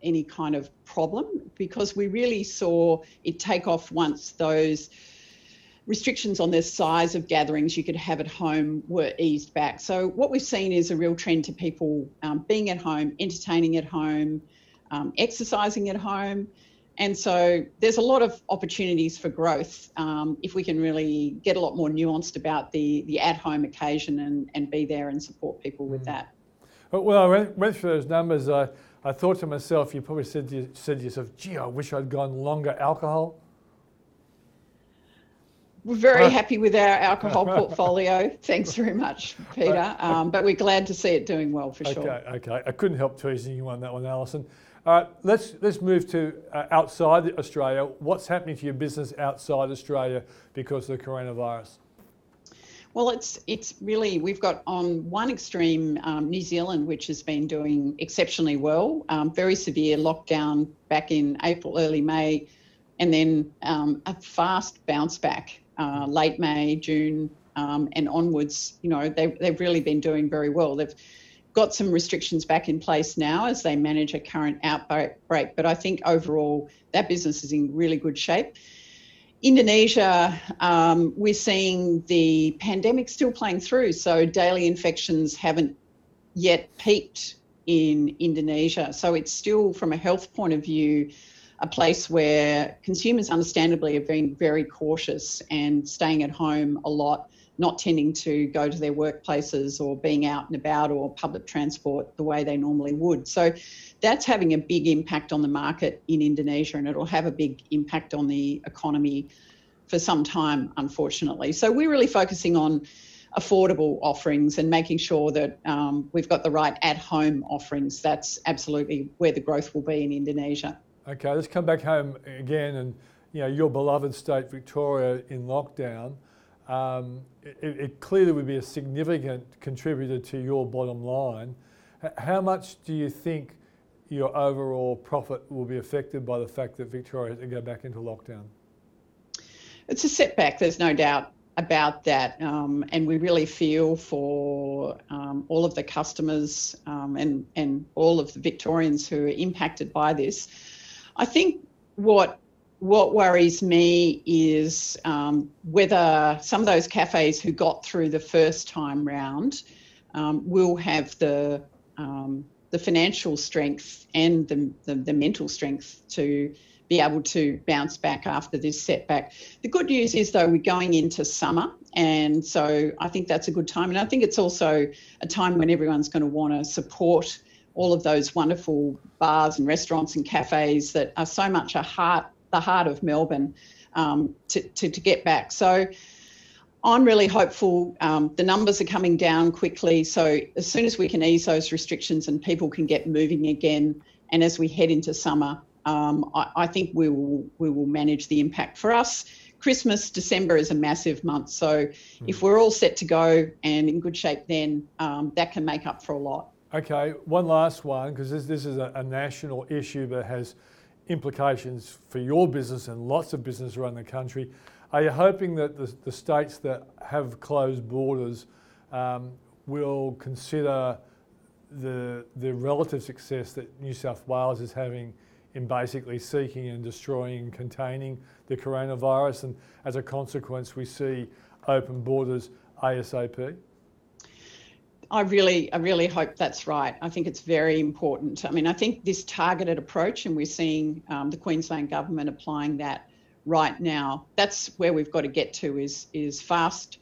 any kind of problem, because we really saw it take off once those restrictions on the size of gatherings you could have at home were eased back. So what we've seen is a real trend to people being at home, entertaining at home, exercising at home. And so there's a lot of opportunities for growth if we can really get a lot more nuanced about the at-home occasion and be there and support people with that. Well, I went through those numbers. I thought to myself, you probably said to yourself, gee, I wish I'd gone longer alcohol. We're very happy with our alcohol portfolio. Thanks very much, Peter. But we're glad to see it doing well, for sure. Okay. I couldn't help teasing you on that one, Alison. Let's move to outside Australia. What's happening to your business outside Australia because of the coronavirus? Well, it's really, we've got on one extreme New Zealand, which has been doing exceptionally well, very severe lockdown back in April, early May, and then a fast bounce back late May, June and onwards. You know, they've really been doing very well. They've got some restrictions back in place now as they manage a current outbreak, but I think overall that business is in really good shape. Indonesia, we're seeing the pandemic still playing through, so daily infections haven't yet peaked in Indonesia. So it's still, from a health point of view, a place where consumers understandably are being very cautious and staying at home a lot, not tending to go to their workplaces or being out and about or public transport the way they normally would. So that's having a big impact on the market in Indonesia, and it'll have a big impact on the economy for some time, unfortunately. So we're really focusing on affordable offerings and making sure that we've got the right at-home offerings. That's absolutely where the growth will be in Indonesia. Okay, let's come back home again, and you know, your beloved state, Victoria, in lockdown. It clearly would be a significant contributor to your bottom line. How much do you think your overall profit will be affected by the fact that Victoria had to go back into lockdown? It's a setback, there's no doubt about that. And we really feel for all of the customers and all of the Victorians who are impacted by this. I think what worries me is whether some of those cafes who got through the first time round will have the financial strength and the mental strength to be able to bounce back after this setback. The good news is, though, we're going into summer, and so I think that's a good time. And I think it's also a time when everyone's going to want to support all of those wonderful bars and restaurants and cafes that are so much a heart, the heart of Melbourne, to get back. So I'm really hopeful. The numbers are coming down quickly, so as soon as we can ease those restrictions and people can get moving again, and as we head into summer, I think we will manage the impact. For us, Christmas, December is a massive month, so if we're all set to go and in good shape then, that can make up for a lot. Okay, one last one, because this is a national issue that has implications for your business and lots of business around the country. Are you hoping that the states that have closed borders will consider the relative success that New South Wales is having in basically seeking and destroying and containing the coronavirus, and as a consequence we see open borders ASAP? I really hope that's right. I think it's very important. I mean, I think this targeted approach, and we're seeing the Queensland government applying that right now, that's where we've got to get to, is fast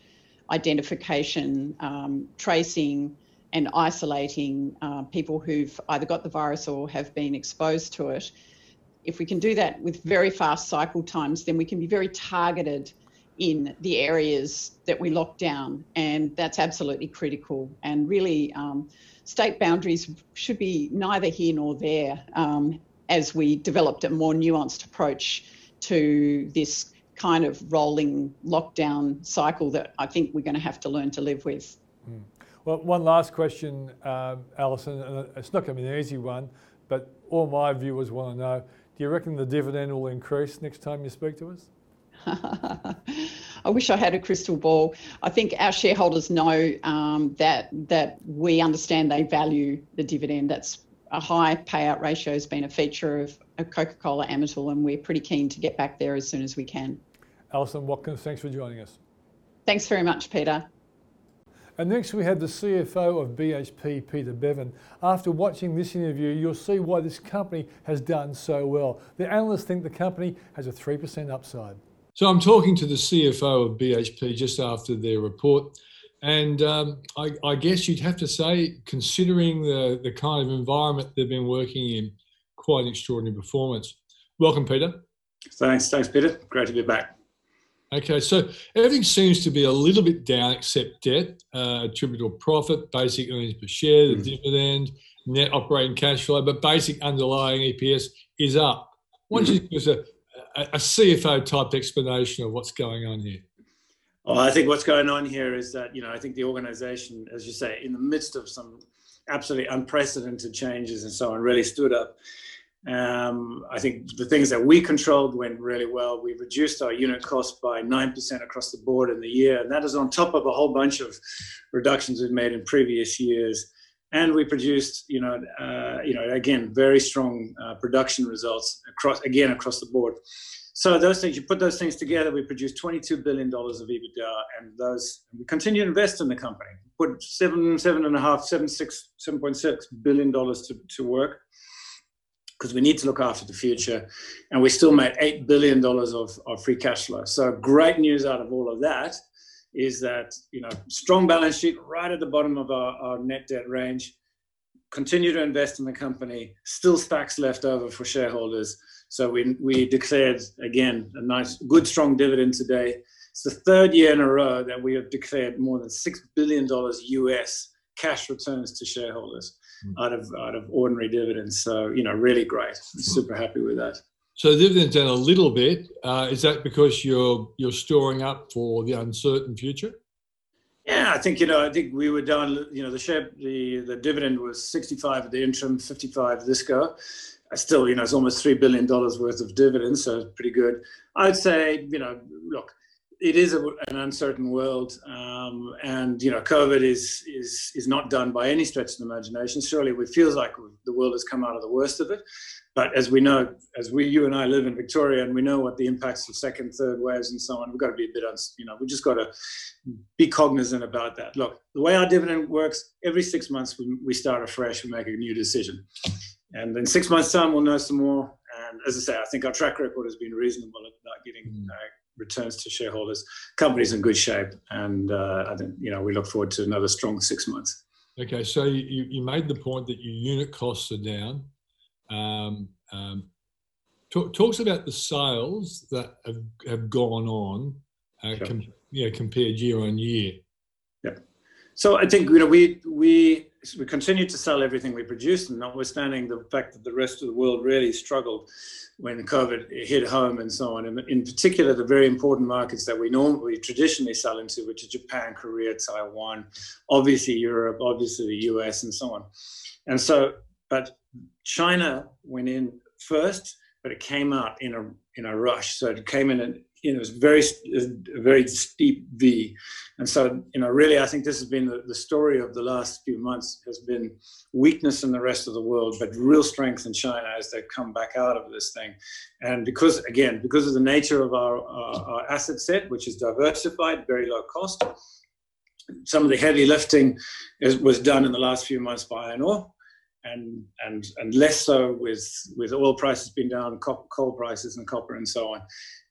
identification, tracing and isolating people who've either got the virus or have been exposed to it. If we can do that with very fast cycle times, then we can be very targeted in the areas that we lock down, and that's absolutely critical. And really, state boundaries should be neither here nor there as we developed a more nuanced approach to this kind of rolling lockdown cycle that I think we're going to have to learn to live with. Mm. Well, one last question, Alison, and it's not going to be an easy one, but all my viewers want to know, do you reckon the dividend will increase next time you speak to us? I wish I had a crystal ball. I think our shareholders know that we understand they value the dividend. That's a high payout ratio has been a feature of Coca-Cola Amatil, and we're pretty keen to get back there as soon as we can. Alison Watkins, thanks for joining us. Thanks very much, Peter. And next we have the CFO of BHP, Peter Bevan. After watching this interview, you'll see why this company has done so well. The analysts think the company has a 3% upside. So I'm talking to the CFO of BHP just after their report, and I guess you'd have to say, considering the kind of environment they've been working in, quite an extraordinary performance. Welcome, Peter. Thanks, Peter. Great to be back. Okay, so everything seems to be a little bit down except debt, attributable profit, basic earnings per share, the dividend, net operating cash flow, but basic underlying EPS is up. Why don't you give us a CFO-type explanation of what's going on here? Well, I think what's going on here is that, you know, I think the organisation, as you say, in the midst of some absolutely unprecedented changes and so on, really stood up. I think the things that we controlled went really well. We reduced our unit cost by 9% across the board in the year, and that is on top of a whole bunch of reductions we've made in previous years. And we produced, again, very strong production results across the board. So those things, you put those things together, we produced $22 billion of EBITDA, and we continue to invest in the company. Put $7.6 billion to work, because we need to look after the future, and we still made $8 billion of free cash flow. So great news out of all of that is that, you know, strong balance sheet right at the bottom of our net debt range, continue to invest in the company, still stacks left over for shareholders. So we declared, again, a nice, good, strong dividend today. It's the third year in a row that we have declared more than $6 billion US cash returns to shareholders out of ordinary dividends. So, you know, really great. I'm super happy with that. So the dividend's down a little bit. Is that because you're storing up for the uncertain future? Yeah, I think we were down, you know, the dividend was 65 at the interim, 55 this go. Still, you know, it's almost $3 billion worth of dividends, so it's pretty good. I'd say, you know, look, it is an uncertain world, and, you know, COVID is not done by any stretch of the imagination. Surely it feels like the world has come out of the worst of it. But as we know, you and I live in Victoria, and we know what the impacts of second, third waves and so on, we've got to be a bit, we just got to be cognizant about that. Look, the way our dividend works, every 6 months we start afresh, we make a new decision. And in 6 months' time, we'll know some more. And as I say, I think our track record has been reasonable about getting returns to shareholders. Company's in good shape, and I think, you know, we look forward to another strong 6 months. Okay, so you made the point that your unit costs are down. Talks about the sales that have gone on, sure. Compared year on year. Yeah. So I think, you know, we continued to sell everything we produced, and notwithstanding the fact that the rest of the world really struggled when COVID hit home and so on. And in particular, the very important markets that we traditionally sell into, which are Japan, Korea, Taiwan, obviously Europe, obviously the US, and so on. And so, but China went in first, but it came out in a rush. So it came in and, you know, it was very steep V. And so, you know, really, I think this has been the story of the last few months, has been weakness in the rest of the world, but real strength in China as they've come back out of this thing. And because of the nature of our asset set, which is diversified, very low cost, some of the heavy lifting was done in the last few months by iron ore. And less so with oil prices being down, coal prices and copper and so on.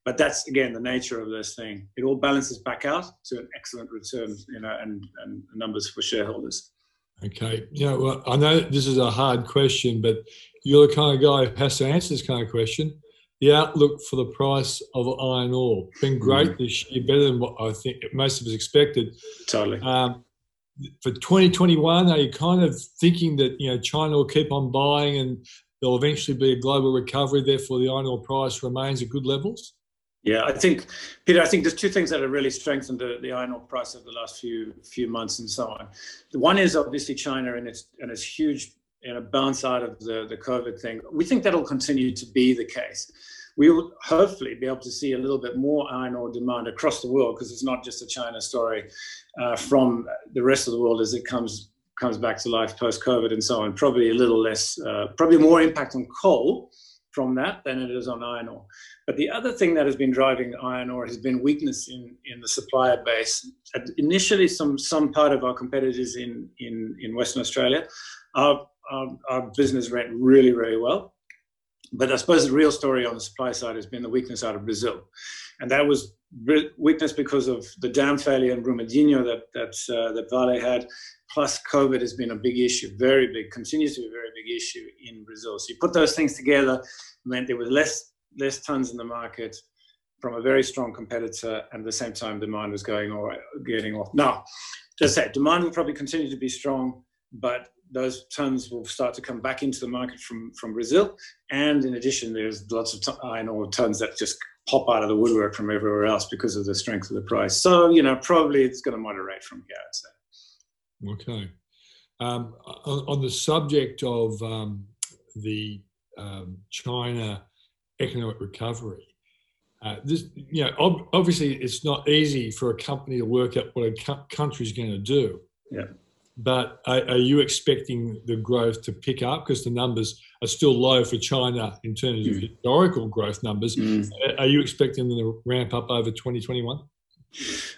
But that's, again, the nature of this thing. It all balances back out to an excellent return, you know, and numbers for shareholders. Okay. Yeah, well, I know this is a hard question, but you're the kind of guy who has to answer this kind of question. The outlook for the price of iron ore. Been great this year, better than what I think most of us expected. Totally. For 2021, are you kind of thinking that, you know, China will keep on buying and there'll eventually be a global recovery, therefore the iron ore price remains at good levels? Yeah, I think, Peter, there's two things that have really strengthened the iron ore price over the last few months and so on. The one is obviously China and its huge, you know, bounce out of the COVID thing. We think that'll continue to be the case. We will hopefully be able to see a little bit more iron ore demand across the world, because it's not just a China story, from the rest of the world as it comes back to life post-COVID and so on. Probably a little less, probably more impact on coal from that than it is on iron ore. But the other thing that has been driving iron ore has been weakness in the supplier base. Initially, some part of our competitors in Western Australia, our business ran really, really well. But I suppose the real story on the supply side has been the weakness out of Brazil. And that was weakness because of the dam failure in Brumadinho that Vale had, plus COVID has been a big issue, very big, continues to be a very big issue in Brazil. So you put those things together, meant there was less tons in the market from a very strong competitor, and at the same time, demand was getting off. Now, as I said, demand will probably continue to be strong, but those tons will start to come back into the market from Brazil. And in addition, there's lots of iron ore tons that just pop out of the woodwork from everywhere else because of the strength of the price. So, you know, probably it's going to moderate from here, I'd say. Okay. On the subject of the China economic recovery, obviously it's not easy for a company to work out what a country is going to do. Yeah. But are you expecting the growth to pick up? Because the numbers are still low for China in terms of historical growth numbers. Are you expecting them to ramp up over 2021?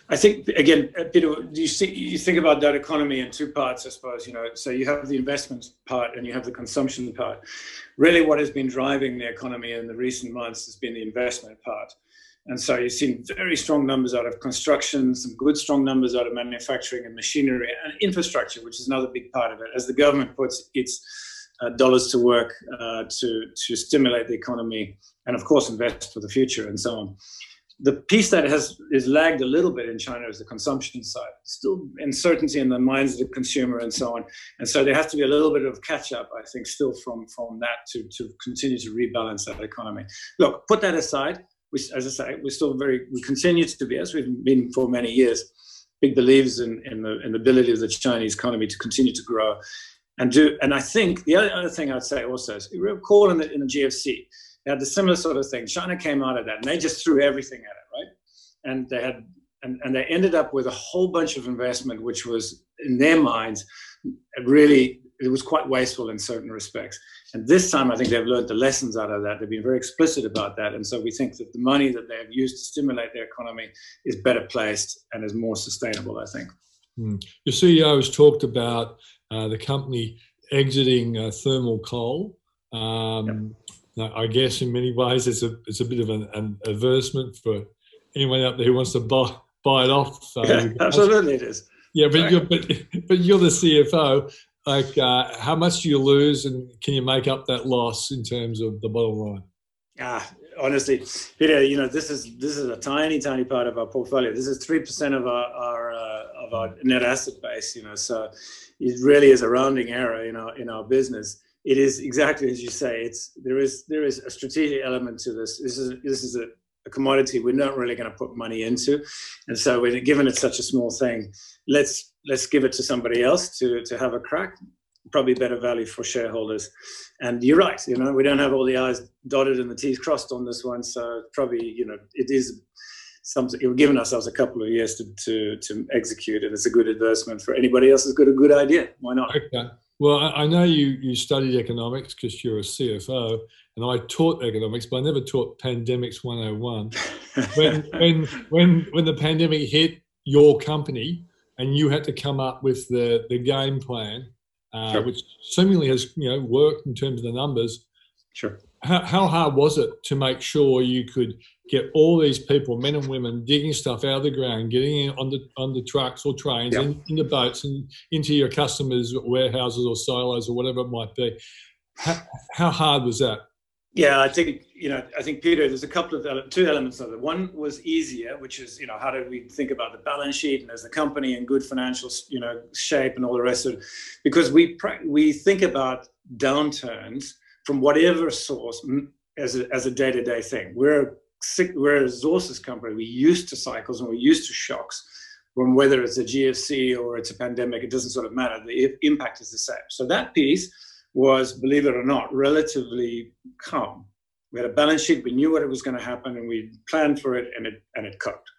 I think, again, you think about that economy in two parts, I suppose, you know. So you have the investment part and you have the consumption part. Really what has been driving the economy in the recent months has been the investment part. And so you've seen very strong numbers out of construction, some good strong numbers out of manufacturing and machinery and infrastructure, which is another big part of it. As the government puts its dollars to work to stimulate the economy and, of course, invest for the future and so on. The piece that is lagged a little bit in China is the consumption side. Still uncertainty in the minds of the consumer and so on. And so there has to be a little bit of catch-up, I think, still from that to continue to rebalance that economy. Look, put that aside. As I say, we continue to be, as we've been for many years, big believers in the ability of the Chinese economy to continue to grow and do. And I think the other thing I'd say also is, you recall in the GFC, they had the similar sort of thing. China came out of that and they just threw everything at it, right? And they had and they ended up with a whole bunch of investment, which was in their minds really. It was quite wasteful in certain respects. And this time, I think they've learned the lessons out of that. They've been very explicit about that. And so we think that the money that they have used to stimulate their economy is better placed and is more sustainable, I think. Your CEO has talked about the company exiting thermal coal. Now, I guess in many ways it's a bit of an advertisement for anyone out there who wants to buy it off. Absolutely it is. Yeah, but you're the CFO. Like, how much do you lose and can you make up that loss in terms of the bottom line? Honestly, Peter, you know, this is a tiny, tiny part of our portfolio. This is 3% of our net asset base, you know, so it really is a rounding error in our business. It is exactly as you say. There is a strategic element to this. This is a commodity we're not really going to put money into, and so when given it's such a small thing, let's give it to somebody else to have a crack. Probably better value for shareholders. And you're right, you know, we don't have all the I's dotted and the T's crossed on this one. So probably, you know, it is something we've given ourselves a couple of years to execute, and it's a good advertisement for anybody else who's got a good idea. Why not? Okay. Well, I know you studied economics because you're a CFO, and I taught economics, but I never taught Pandemics 101. When the pandemic hit your company, and you had to come up with the game plan, which seemingly has, you know, worked in terms of the numbers. Sure. How hard was it to make sure you could get all these people, men and women, digging stuff out of the ground, getting in on the trucks or trains, in the boats, and into your customers' warehouses or silos or whatever it might be? How hard was that? Yeah, I think, Peter, there's a couple of two elements of it. One was easier, which is, you know, how do we think about the balance sheet and as the company in good financial, you know, shape and all the rest of it, because we think about downturns from whatever source as a day-to-day thing. We're a resources company. We're used to cycles and we're used to shocks. From whether it's a GFC or it's a pandemic, it doesn't sort of matter. The impact is the same. So that piece was, believe it or not, relatively calm. We had a balance sheet, we knew what it was going to happen, and we planned for it, and it coped.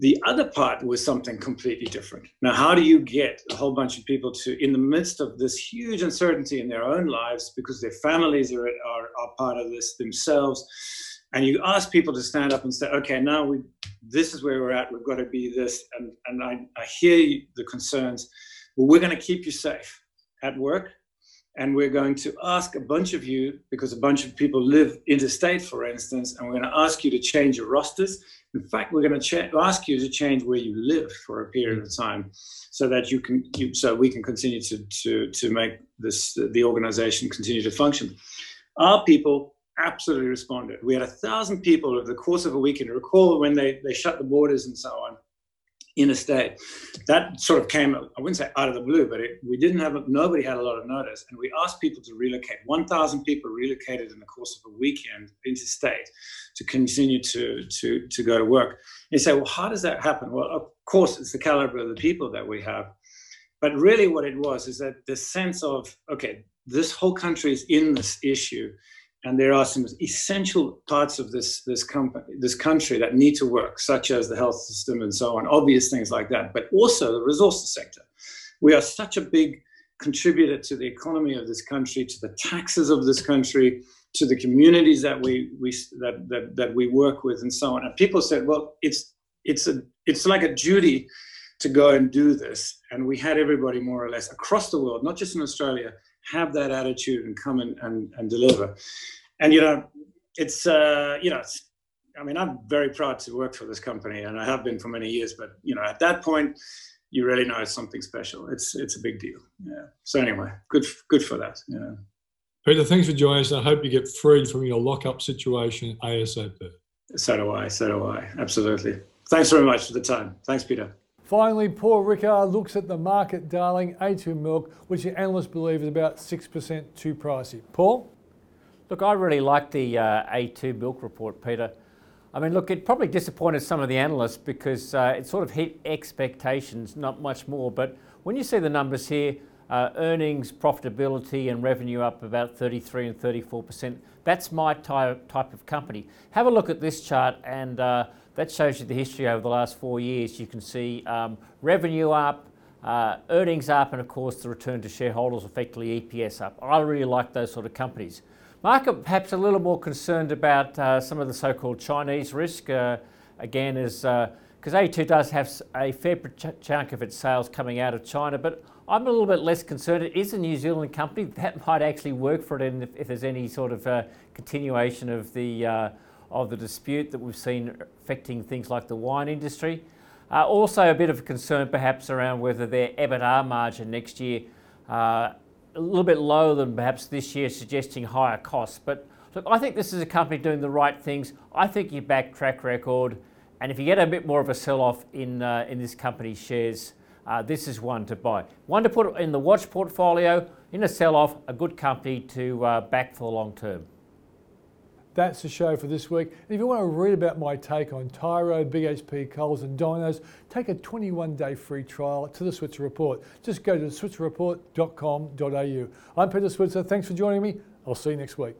The other part was something completely different. Now, how do you get a whole bunch of people to, in the midst of this huge uncertainty in their own lives, because their families are part of this themselves, and you ask people to stand up and say, okay, now this is where we're at, we've got to be this, and I hear the concerns, but we're going to keep you safe at work. And we're going to ask a bunch of you, because a bunch of people live interstate, for instance, and we're going to ask you to change your rosters. In fact, we're going to ask you to change where you live for a period of time, so that we can continue to make the organization continue to function. Our people absolutely responded. We had 1,000 people over the course of a week, and recall when they shut the borders and so on. in a state. That sort of came, I wouldn't say out of the blue, but nobody had a lot of notice. And we asked people to relocate. 1,000 people relocated in the course of a weekend interstate to continue to go to work. You say, well, how does that happen? Well, of course, it's the caliber of the people that we have. But really what it was is that the sense of, okay, this whole country is in this issue, and there are some essential parts of this country that need to work, such as the health system and so on, obvious things like that, but also the resources sector. We are such a big contributor to the economy of this country, to the taxes of this country, to the communities that we work with and so on. And people said, well, it's like a duty to go and do this. And we had everybody more or less across the world, not just in Australia, have that attitude and come and deliver. And, you know, I'm very proud to work for this company, and I have been for many years, but, you know, at that point, you really know it's something special. It's a big deal. Yeah. So anyway, good for that. Yeah. Peter, thanks for joining us. I hope you get freed from your lockup situation ASAP. So do I. Absolutely. Thanks very much for the time. Thanks, Peter. Finally, Paul Rickard looks at the market darling A2 Milk, which the analysts believe is about 6% too pricey. Paul? Look, I really like the A2 Milk report, Peter. I mean, look, it probably disappointed some of the analysts because it sort of hit expectations, not much more. But when you see the numbers here, earnings, profitability and revenue up about 33 and 34%, that's my type of company. Have a look at this chart and that shows you the history over the last 4 years. You can see revenue up, earnings up, and of course the return to shareholders, effectively EPS up. I really like those sort of companies. Market perhaps a little more concerned about some of the so-called Chinese risk, again, is because A2 does have a fair chunk of its sales coming out of China, but I'm a little bit less concerned. It is a New Zealand company. That might actually work for it if there's any sort of continuation of the dispute that we've seen affecting things like the wine industry. Also a bit of a concern perhaps around whether their EBITDA margin next year a little bit lower than perhaps this year, suggesting higher costs. But look, I think this is a company doing the right things. I think you back track record, and if you get a bit more of a sell-off in this company's shares, this is one to buy. One to put in the watch portfolio, in a sell-off, a good company to back for the long term. That's the show for this week. And if you want to read about my take on Tyro, BHP, Coles and Domino's, take a 21-day free trial to the Switzer Report. Just go to switzer-report.com.au. I'm Peter Switzer. Thanks for joining me. I'll see you next week.